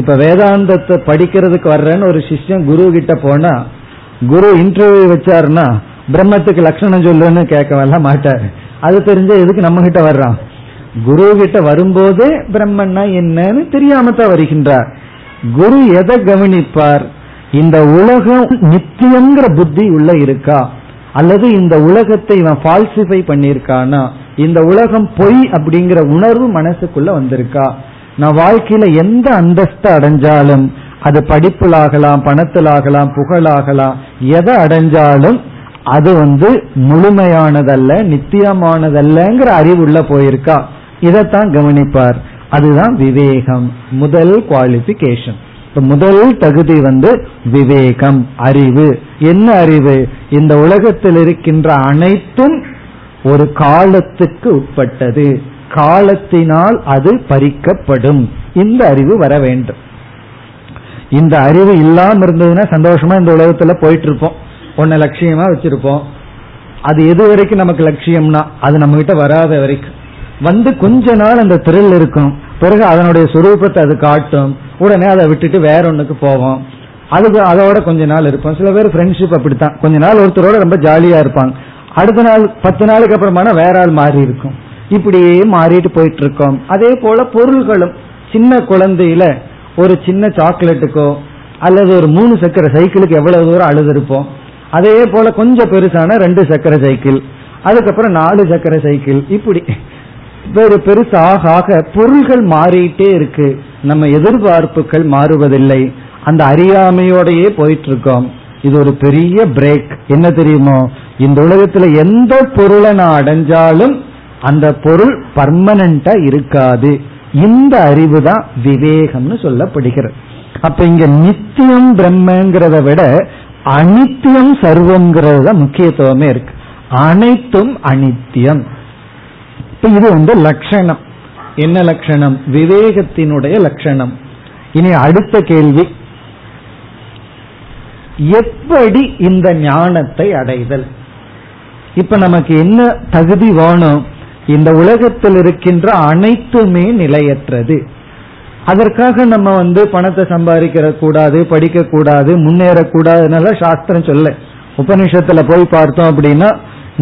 இப்ப வேதாந்தத்தை படிக்கிறதுக்கு வர்றேன்னு ஒரு சிஷ்யன் குரு கிட்ட போனா, குரு இன்டர்வியூ வச்சாருன்னா பிரம்மத்துக்கு லட்சணம் சொல்லுன்னு கேட்கவெல்லாம் மாட்டாரு. அது தெரிஞ்ச எதுக்கு நம்ம கிட்ட வர்றான். குரு கிட்ட வரும்போது பிரம்மன்னா என்னன்னு தெரியாமத்தான் வருகின்றார். குரு எதை கவனிப்பார், இந்த உலகம் நித்தியம்ங்கிற புத்தி உள்ள இருக்கா, அல்லது இந்த உலகத்தை இவன் ஃபால்சிஃபை பண்ணியிருக்கானா, இந்த உலகம் பொய் அப்படிங்கிற உணர்வு மனசுக்குள்ள வந்திருக்கா, நான் வாழ்க்கையில எந்த அந்தஸ்தை அடைஞ்சாலும் அது படிப்புலாகலாம், பணத்திலாகலாம், புகழாகலாம், எதை அடைஞ்சாலும் அது வந்து முழுமையானதல்ல, நித்தியமானதல்லங்கிற அறிவுள்ள போயிருக்கா, இதைத்தான் கவனிப்பார். அதுதான் விவேகம், முதல் குவாலிஃபிகேஷன். முதல் தகுதி வந்து விவேகம், அறிவு. என்ன அறிவு? இந்த உலகத்தில் இருக்கின்ற அனைத்தும் ஒரு காலத்துக்கு உட்பட்டது, காலத்தினால் அது பறிக்கப்படும், இந்த அறிவு வர வேண்டும். இந்த அறிவு இல்லாம இருந்ததுன்னா சந்தோஷமா இந்த உலகத்துல போயிட்டு இருப்போம், ஒன்ன லட்சியமா வச்சிருப்போம். அது எது வரைக்கும் நமக்கு லட்சியம்னா, அது நம்ம கிட்ட வராத வரைக்கும் வந்து கொஞ்ச நாள் அந்த திரில் இருக்கும், பிறகு அதனுடைய சுரூபத்தை அது காட்டும், உடனே அதை விட்டுட்டு வேற ஒண்ணுக்கு போவோம், அதுக்கு அதோட கொஞ்ச நாள் இருப்போம். சில பேர் ஃப்ரெண்ட்ஷிப் அப்படித்தான், கொஞ்ச நாள் ஒருத்தரோட ரொம்ப ஜாலியா இருப்பாங்க, அடுத்த நாள் பத்து நாளுக்கு அப்புறமான வேற ஆள் மாறி இருக்கும், இப்படியே மாறிட்டு போயிட்டு இருக்கோம். அதே போல பொருள்களும், சின்ன குழந்தையில ஒரு சின்ன சாக்லேட்டுக்கோ அல்லது ஒரு மூணு சக்கர சைக்கிளுக்கு எவ்வளவு தூரம் அழுதுருப்போம், அதே போல கொஞ்சம் பெருசான ரெண்டு சக்கர சைக்கிள், அதுக்கப்புறம் நாலு சக்கர சைக்கிள், இப்படி வேறு பெருசாக ஆக பொருள்கள் மாறிட்டே இருக்கு, நம்ம எதிர்பார்ப்புகள் மாறுவதில்லை, அந்த அறியாமையோடையே போயிட்டு இருக்கோம். இது ஒரு பெரிய பிரேக். என்ன தெரியுமோ, இந்த உலகத்துல எந்த பொருளை நான் அடைஞ்சாலும் அந்த பொருள் பர்மனண்டா இருக்காது, இந்த அறிவு தான் விவேகம்னு சொல்லப்படுகிறது. அப்ப இங்க நித்தியம் பிரம்மங்கிறத விட அனித்தியம் சர்வம்ங்கிறது தான் முக்கியத்துவமே இருக்கு, அனைத்தும் அனித்தியம். இப்ப இது வந்து லட்சணம். என்ன லட்சணம்? விவேகத்தினுடைய லட்சணம். இனி அடுத்த கேள்வி, எப்படி இந்த ஞானத்தை அடைதல்? இப்ப நமக்கு என்ன தகுதி வேணும்? இந்த உலகத்தில் இருக்கின்ற அனைத்துமே நிலையற்றது, அதற்காக நம்ம வந்து பணத்தை சம்பாதிக்கிற கூடாது, படிக்க கூடாது, முன்னேறக்கூடாதுனால சாஸ்திரம் சொல்ல, உபநிஷத்துல போய் பார்த்தோம் அப்படின்னா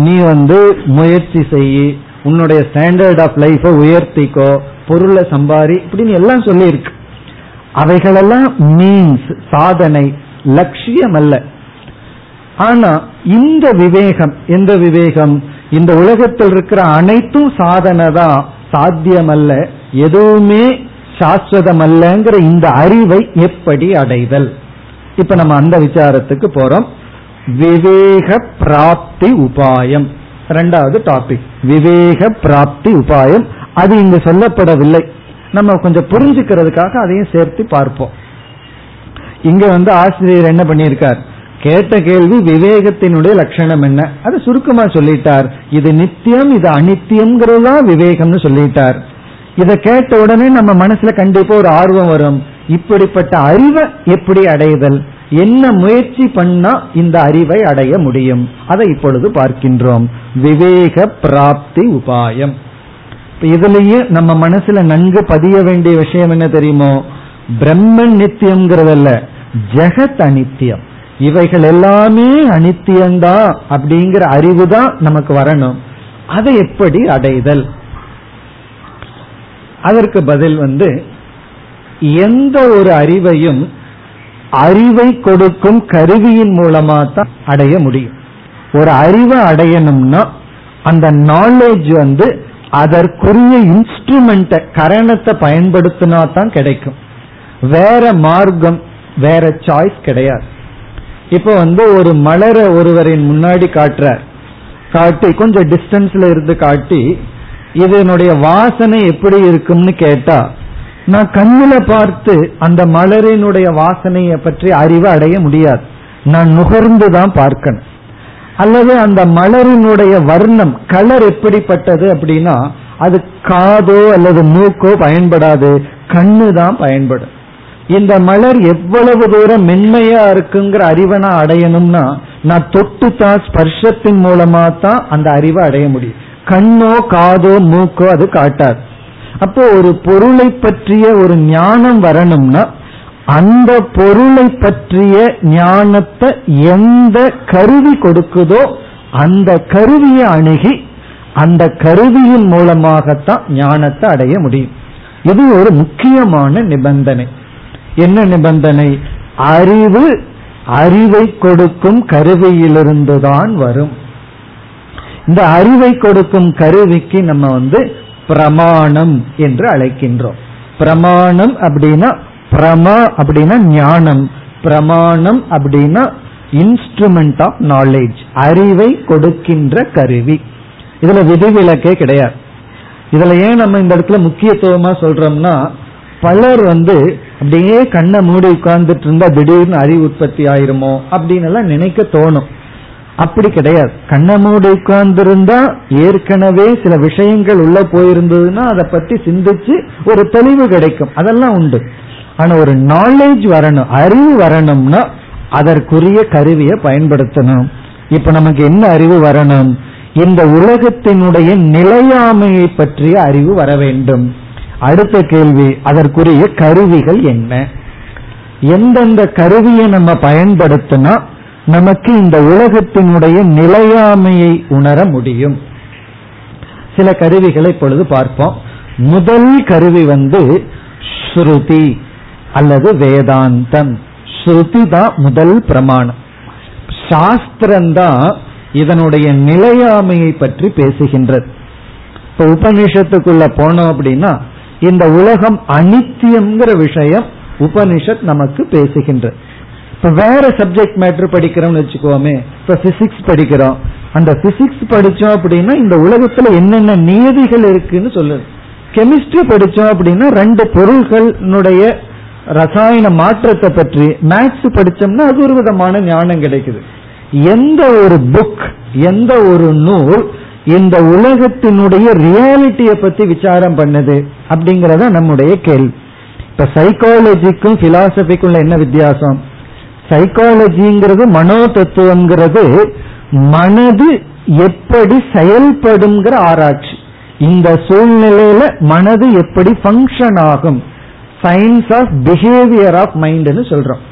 நீ வந்து முயற்சி செய்யி, உன்னுடைய ஸ்டாண்டர்ட் ஆஃப் லைஃபை உயர்த்திக்கோ, பொருளை சம்பாரி, இப்படின்னு எல்லாம் சொல்லி இருக்கு. அவைகளெல்லாம் மீன்ஸ், சாதனை, லட்சியம் அல்ல. ஆனா இந்த விவேகம், எந்த விவேகம்? இந்த உலகத்தில் இருக்கிற அனைத்தும் சாதனை தான், சாத்தியமல்ல, எதுவுமே சாஸ்வதம் அல்லங்கிற இந்த அறிவை எப்படி அடைதல்? இப்ப நம்ம அந்த விசாரத்துக்கு போறோம். விவேக பிராப்தி உபாயம், ரெண்டாவது டாபிக், விவேக பிராப்தி உபாயம். அது இங்கு சொல்லப்படவில்லை, நம்ம கொஞ்சம் புரிஞ்சுக்கிறதுக்காக அதையும் சேர்த்து பார்ப்போம். இங்க வந்து ஆசிரியர் என்ன பண்ணியிருக்கார்? கேட்ட கேள்வி விவேகத்தினுடைய லட்சணம் என்ன, அது சுருக்கமா சொல்லிட்டார். இது நித்தியம், இது அனித்தியம்ங்கிறதா விவேகம்னு சொல்லிட்டார். இதை கேட்ட உடனே நம்ம மனசுல கண்டிப்பா ஒரு ஆர்வம் வரும், இப்படிப்பட்ட அறிவை எப்படி அடைதல், என்ன முயற்சி பண்ணா இந்த அறிவை அடைய முடியும், அதை இப்பொழுது பார்க்கின்றோம். விவேக பிராப்தி உபாயம். இதுலயே நம்ம மனசுல நன்கு பதிய வேண்டிய விஷயம் என்ன தெரியுமோ, பிரம்மன் நித்தியம்ங்கிறதல்ல, ஜெகத் அனித்தியம், இவைகள் எல்லாமே அனித்தியம்தான் அப்படிங்கிற அறிவு தான் நமக்கு வரணும். அதை எப்படி அடைதல்? அதற்கு பதில் வந்து, எந்த ஒரு அறிவையும் அறிவை கொடுக்கும் கருவியின் மூலமா தான் அடைய முடியும். ஒரு அறிவை அடையணும்னா அந்த நாலேஜ் வந்து அதற்குரிய இன்ஸ்ட்ருமெண்ட, கரணத்தை பயன்படுத்தினா தான் கிடைக்கும், வேற மார்க்கம், வேற சாய்ஸ் கிடையாது. இப்ப வந்து ஒரு மலரை ஒருவரின் முன்னாடி காட்டுறார், காட்டி கொஞ்சம் டிஸ்டன்ஸ்ல இருந்து காட்டி இதனுடைய வாசனை எப்படி இருக்கும்னு கேட்டா, நான் கண்ணுல பார்த்து அந்த மலரினுடைய வாசனையை பற்றி அறிவை அடைய முடியாது, நான் நுகர்ந்துதான் பார்க்கணும். அல்லது அந்த மலரினுடைய வர்ணம், கலர் எப்படிப்பட்டது அப்படின்னா அது காதோ அல்லது மூக்கோ பயன்படாது, கண்ணு தான் பயன்படும். இந்த மலர் எவ்வளவு தூரம் மென்மையா இருக்குங்கிற அறிவை நான் அடையணும்னா நான் தொட்டுத்தான், ஸ்பர்ஷத்தின் மூலமா தான் அந்த அறிவை அடைய முடியும், கண்ணோ காதோ மூக்கோ அது காட்டாது. அப்போ ஒரு பொருளை பற்றிய ஒரு ஞானம் வரணும்னா அந்த பொருளை பற்றிய ஞானத்தை எந்த கருவி கொடுக்குதோ அந்த கருவியை அணுகி அந்த கருவியின் மூலமாகத்தான் ஞானத்தை அடைய முடியும். இது ஒரு முக்கியமான நிபந்தனை. என்ன நிபந்தனை? அறிவு அறிவை கொடுக்கும் கருவியிலிருந்துதான் வரும். இந்த அறிவை கொடுக்கும் கருவிக்கு நம்ம வந்து பிரமாணம் என்று அழைக்கின்றோம். பிரமாணம் அப்படின்னா பிரமா அப்படின்னா ஞானம், பிரமாணம் அப்படின்னா இன்ஸ்ட்ருமெண்ட் ஆஃப் நாலேஜ், அறிவை கொடுக்கின்ற கருவி. இதுல விதிவிலக்கே கிடையாது. இதுல ஏன் நம்ம இந்த இடத்துல முக்கியத்துவமா சொல்றோம்னா, பலர் வந்து அப்படியே கண்ணை மூடி உட்கார்ந்துட்டு இருந்தா திடீர்னு அறிவு உற்பத்தி ஆயிருமோ அப்படின்னு எல்லாம் நினைக்க தோணும். அப்படி கிடையாது. கண்ணை மூடி உட்கார்ந்திருந்தா ஏற்கனவே சில விஷயங்கள் உள்ள போயிருந்ததுன்னா அதை பத்தி சிந்திச்சு ஒரு தெளிவு கிடைக்கும், அதெல்லாம் உண்டு. ஆனா ஒரு நாலேஜ் வரணும், அறிவு வரணும்னா அதற்குரிய கருவியை பயன்படுத்தணும். இப்ப நமக்கு என்ன அறிவு வரணும்? இந்த உலகத்தினுடைய நிலையாமையை பற்றிய அறிவு வர வேண்டும். அடுத்த கேள்வி, அதற்குரிய கருவிகள் என்ன? எந்தெந்த கருவியை நம்ம பயன்படுத்தினா நமக்கு இந்த உலகத்தினுடைய நிலையாமையை உணர முடியும்? சில கருவிகளை இப்பொழுது பார்ப்போம். முதல் கருவி வந்து ஸ்ருதி அல்லது வேதாந்தம். ஸ்ருதி தான் முதல் பிரமாணம். சாஸ்திரம்தான் இதனுடைய நிலையாமையை பற்றி பேசுகின்றது. இப்ப உபனிஷத்துக்குள்ள போனோம் அப்படின்னா இந்த உலகம் அனித்தியம்ங்கிற விஷயம் உபனிஷத் நமக்கு பேசுகின்றது. இப்ப வேற சப்ஜெக்ட் மேட்டர் படிக்கிறோம்னு வச்சுக்கோமே, இப்ப பிசிக்ஸ் படிக்கிறோம். அந்த பிசிக்ஸ் படிச்சோம் அப்படின்னா இந்த உலகத்துல என்னென்ன நியதிகள் இருக்குன்னு சொல்லுது. கெமிஸ்ட்ரி படிச்சோம் அப்படின்னா ரெண்டு பொருள்களுடைய ரசாயன மாற்றத்தை பற்றி. மேத்ஸ் படிச்சோம்னா அது ஒரு விதமான ஞானம் கிடைக்குது. எந்த ஒரு புக், எந்த ஒரு நூல் இந்த உலகத்தினுடைய ரியாலிட்டியை பத்தி விசாரம் பண்ணுது அப்படிங்கறத நம்முடைய கேள்வி. இப்ப சைக்காலஜிக்கும் பிலாசபிக்கும் என்ன வித்தியாசம்? சைக்காலஜிங்கிறது மனோ தத்துவம்ங்கிறது மனது எப்படி செயல்படும்ங்கிற ஆராய்ச்சி. இந்த சூழ்நிலையில மனது எப்படி ஃபங்க்ஷன் ஆகும், சயின்ஸ் ஆஃப் பிஹேவியர் ஆஃப் மைண்ட்னு சொல்றோம்.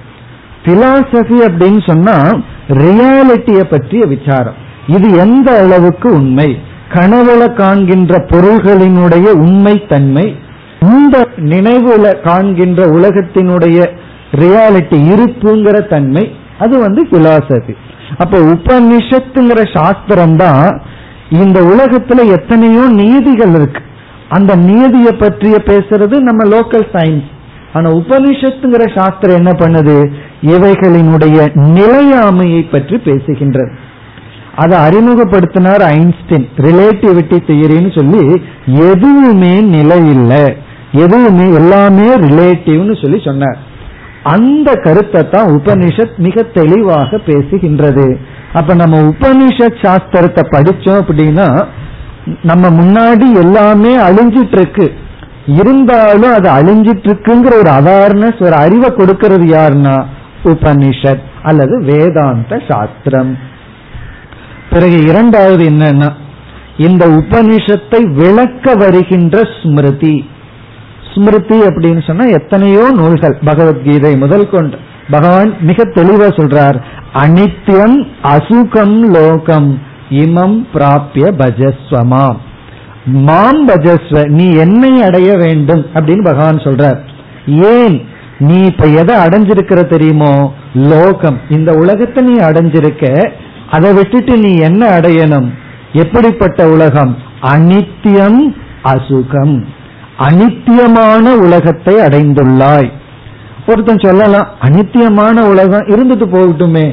பிலாசபி அப்படின்னு சொன்னா ரியாலிட்டிய பற்றிய விசாரம். இது எந்த அளவுக்கு உண்மை, கனவுல காண்கின்ற பொருள்களினுடைய உண்மை தன்மை, இந்த நினைவுல காண்கின்ற உலகத்தினுடைய ரியாலிட்டி இருப்புங்கிற தன்மை, அது வந்து பிலாசபி. அப்ப உபனிஷத்துங்கிற சாஸ்திரம் தான் இந்த உலகத்துல எத்தனையோ நீதிகள் இருக்கு, அந்த நீதியை பற்றிய பேசுறது நம்ம லோக்கல் சயின்ஸ். ஆனா உபனிஷத்துங்கிற சாஸ்திரம் என்ன பண்ணுது? இவைகளினுடைய நிலையாமையை பற்றி பேசுகின்றது. அதை அறிமுகப்படுத்தினார் ஐன்ஸ்டீன், ரிலேட்டிவிட்டி தியரின்னு சொல்லி. எதுவுமே நிலை இல்லை, எதுவுமே எல்லாமே ரிலேட்டிவ்னு சொல்லி சொன்னார். அந்த கருத்தை தான் உபனிஷத் மிக தெளிவாக பேசுகின்றது. அப்ப நம்ம உபனிஷத் சாஸ்திரத்தை படிச்சோம் அப்படின்னா நம்ம முன்னாடி எல்லாமே அழிஞ்சிட்டு இருக்கு, இருந்தாலும் அது அழிஞ்சிட்டு இருக்குங்கிற ஒரு அவேர்னஸ், ஒரு அறிவை கொடுக்கிறது யாருன்னா உபனிஷத் அல்லது வேதாந்த சாஸ்திரம். பிறகு இரண்டாவது என்னன்னா, இந்த உபனிஷத்தை விளக்க வருகின்ற ஸ்மிருதி. ஸ்மிருதி அப்படின்னு சொன்னா எத்தனையோ நூல்கள், பகவத்கீதை முதல் கொண்டு பகவான் மிக தெளிவா சொல்றார், அனித்யம் அசுகம் லோகம் இமம் பிராபிய பஜஸ்வமாம் மாம் பஜஸ்வ, நீ என்னை அடைய வேண்டும் அப்படின்னு பகவான் சொல்றார். ஏன் நீ இப்ப எதை அடைஞ்சிருக்கிற தெரியுமோ? லோகம், இந்த உலகத்தை நீ அடைஞ்சிருக்க. அதை விட்டுட்டு நீ என்ன அடையணும்? எப்படிப்பட்ட உலகம்? அனித்தியம் அசுகம், அனித்தியமான உலகத்தை அடைந்துள்ளாய். ஒருத்தன் சொல்லலாம், அனித்தியமான உலகம் இருந்துட்டு போகட்டுமே.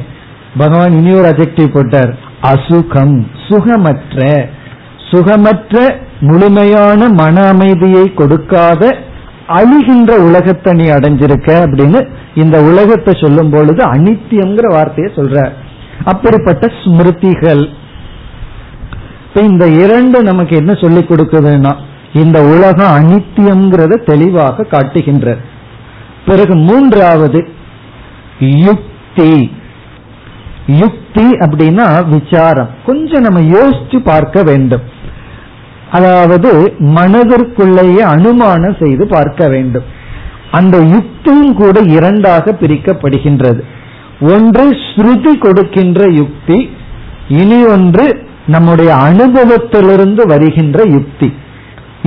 பகவான் இனி ஒரு அட்ஜெக்டிவ் போட்டார், அசுகம், சுகமற்ற. சுகமற்ற முழுமையான மன அமைதியை கொடுக்காத அழிகின்ற உலகத்தை நீ அடைஞ்சிருக்க அப்படின்னு இந்த உலகத்தை சொல்லும் பொழுது அனித்தியம்ங்கிற வார்த்தையை சொல்ற. அப்படிப்பட்ட ஸ்மிருதிகள். இப்ப இந்த இரண்டு நமக்கு என்ன சொல்லிக் கொடுக்குதுன்னா, இந்த உலகம் அனித்தியம்ங்கிறத தெளிவாக காட்டுகின்ற. பிறகு மூன்றாவது யுக்தி. யுக்தி அப்படின்னா விசாரம், கொஞ்சம் நம்ம யோசிச்சு பார்க்க வேண்டும். அதாவது மனதிற்குள்ளேயே அனுமானம் செய்து பார்க்க வேண்டும். அந்த யுக்தியும் கூட இரண்டாக பிரிக்கப்படுகின்றது. ஒன்று ஸ்ருதி கொடுக்கின்ற யுக்தி, இனி ஒன்று நம்முடைய அனுபவத்திலிருந்து வருகின்ற யுக்தி.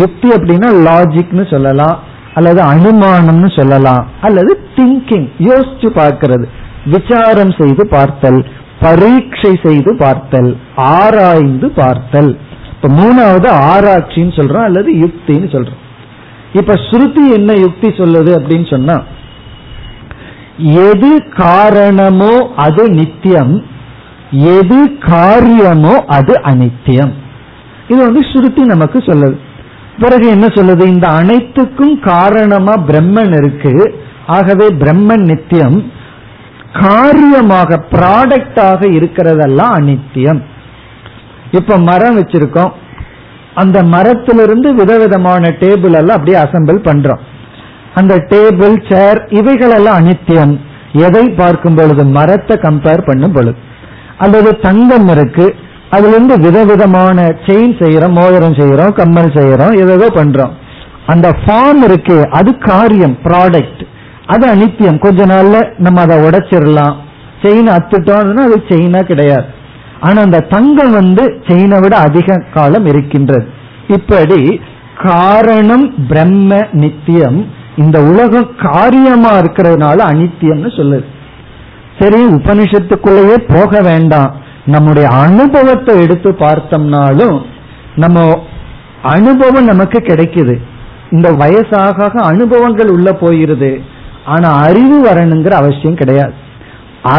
யுக்தி அப்படின்னா லாஜிக்னு சொல்லலாம், அல்லது அனுமானம்னு சொல்லலாம், அல்லது திங்கிங், யோசிச்சு பார்க்கிறது. விசாரம் செய்து பார்த்தல், பரீட்சை செய்து பார்த்தல், ஆராய்ந்து பார்த்தல். இப்ப மூணாவது ஆராய்ச்சின்னு சொல்றோம் அல்லது யுக்தின்னு சொல்றோம். இப்ப ஸ்ருதி என்ன யுக்தி சொல்லுது அப்படின்னு சொன்னா, எது காரணமோ அது நித்தியம், எது காரியமோ அது அநித்தியம். இது வந்து ஸ்ருதி நமக்கு சொல்லுது. பிறகு என்ன சொல்லுது, இந்த அனைத்துக்கும் காரணமா பிரம்மன் இருக்கு, ஆகவே பிரம்மன் நித்தியம். காரியமாக ப்ராடக்டாக இருக்கிறதெல்லாம் அநித்தியம். இப்ப மரம் வச்சிருக்கோம், அந்த மரத்திலிருந்து விதவிதமான டேபிள் எல்லாம் அப்படியே அசம்பிள் பண்றோம். அந்த டேபிள், சேர், இவைகள் எல்லாம் அநித்தியம். எதை பார்க்கும் பொழுது, மரத்தை கம்பேர் பண்ணும் பொழுது. அல்லது தங்கம் இருக்கு, அதுல இருந்து விதவிதமான செயின் செய்யறோம், மோதிரம் செய்யறோம், கம்மல் செய்யறோம், ஏதோ பண்றோம். அந்த ஃபார்ம் இருக்கு, அது காரியம், ப்ராடக்ட், அது அநித்தியம். கொஞ்ச நாள்ல நம்ம அதை உடைச்சிடலாம். செயினை அத்துட்டோம்னா அது செயினா கிடையாது. ஆனா அந்த தங்கம் வந்து செயினை விட அதிக காலம் இருக்கின்றது. இப்படி காரணம் பிரம்ம நித்தியம், இந்த உலகம் காரியமா இருக்கிறதுனால அநித்தியம்னு சொல்லுது. சரி, உபனிஷத்துக்குள்ளேயே போக வேண்டாம், நம்முடைய அனுபவத்தை எடுத்து பார்த்தோம்னாலும் நம்ம அனுபவம் நமக்கு கிடைக்குது. இந்த வயசாக அனுபவங்கள் உள்ள போயிருது, ஆனா அறிவு வரணுங்கிற அவசியம் கிடையாது.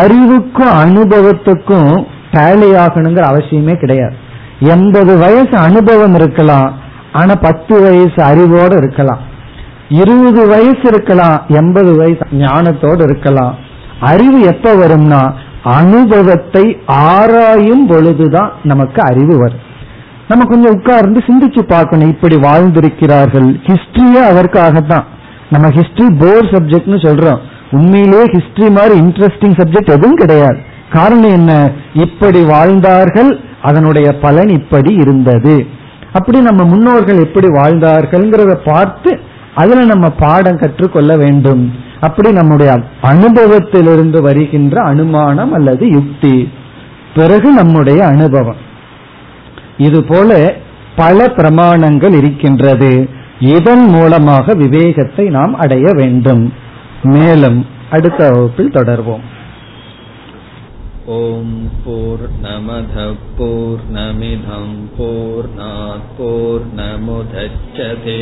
அறிவுக்கும் அனுபவத்துக்கும் டேலி ஆகணுங்கிற அவசியமே கிடையாது. எண்பது வயசு அனுபவம் இருக்கலாம், ஆனா பத்து வயசு அறிவோடு இருக்கலாம். இருபது வயசு இருக்கலாம், எண்பது வயசு ஞானத்தோடு இருக்கலாம். அறிவு எப்ப வரும்னா, அனுபவத்தை ஆராயும் பொழுதுதான் நமக்கு அறிவு வரும். நம்ம கொஞ்சம் உட்கார்ந்து சிந்திச்சு பார்க்கணும், இப்படி வாழ்ந்திருக்கிறார்கள். ஹிஸ்டரியே அதற்காகத்தான். நம்ம ஹிஸ்டரி போர் சப்ஜெக்ட்னு சொல்றோம். உண்மையிலேயே ஹிஸ்டரி மாதிரி இன்ட்ரெஸ்டிங் சப்ஜெக்ட் எதுவும் கிடையாது. காரணம் என்ன, இப்படி வாழ்ந்தார்கள், அதனுடைய பலன் இப்படி இருந்தது. அப்படி நம்ம முன்னோர்கள் எப்படி வாழ்ந்தார்கள்ங்கிறத பார்த்து அதுல நம்ம பாடம் கற்றுக்கொள்ள வேண்டும். அப்படி நம்முடைய அனுபவத்திலிருந்து வருகின்ற அனுமானம் அல்லது யுக்தி, பிறகு நம்முடைய அனுபவம். இது போல பல பிரமாணங்கள் இருக்கின்றது. இதன் மூலமாக விவேகத்தை நாம் அடைய வேண்டும். மேலும் அடுத்த வகுப்பில் தொடர்வோம். ஓம் பூர்ணமத பூர்ணமிதம் பூர்ணாத் பூர்ணமுதச்யதே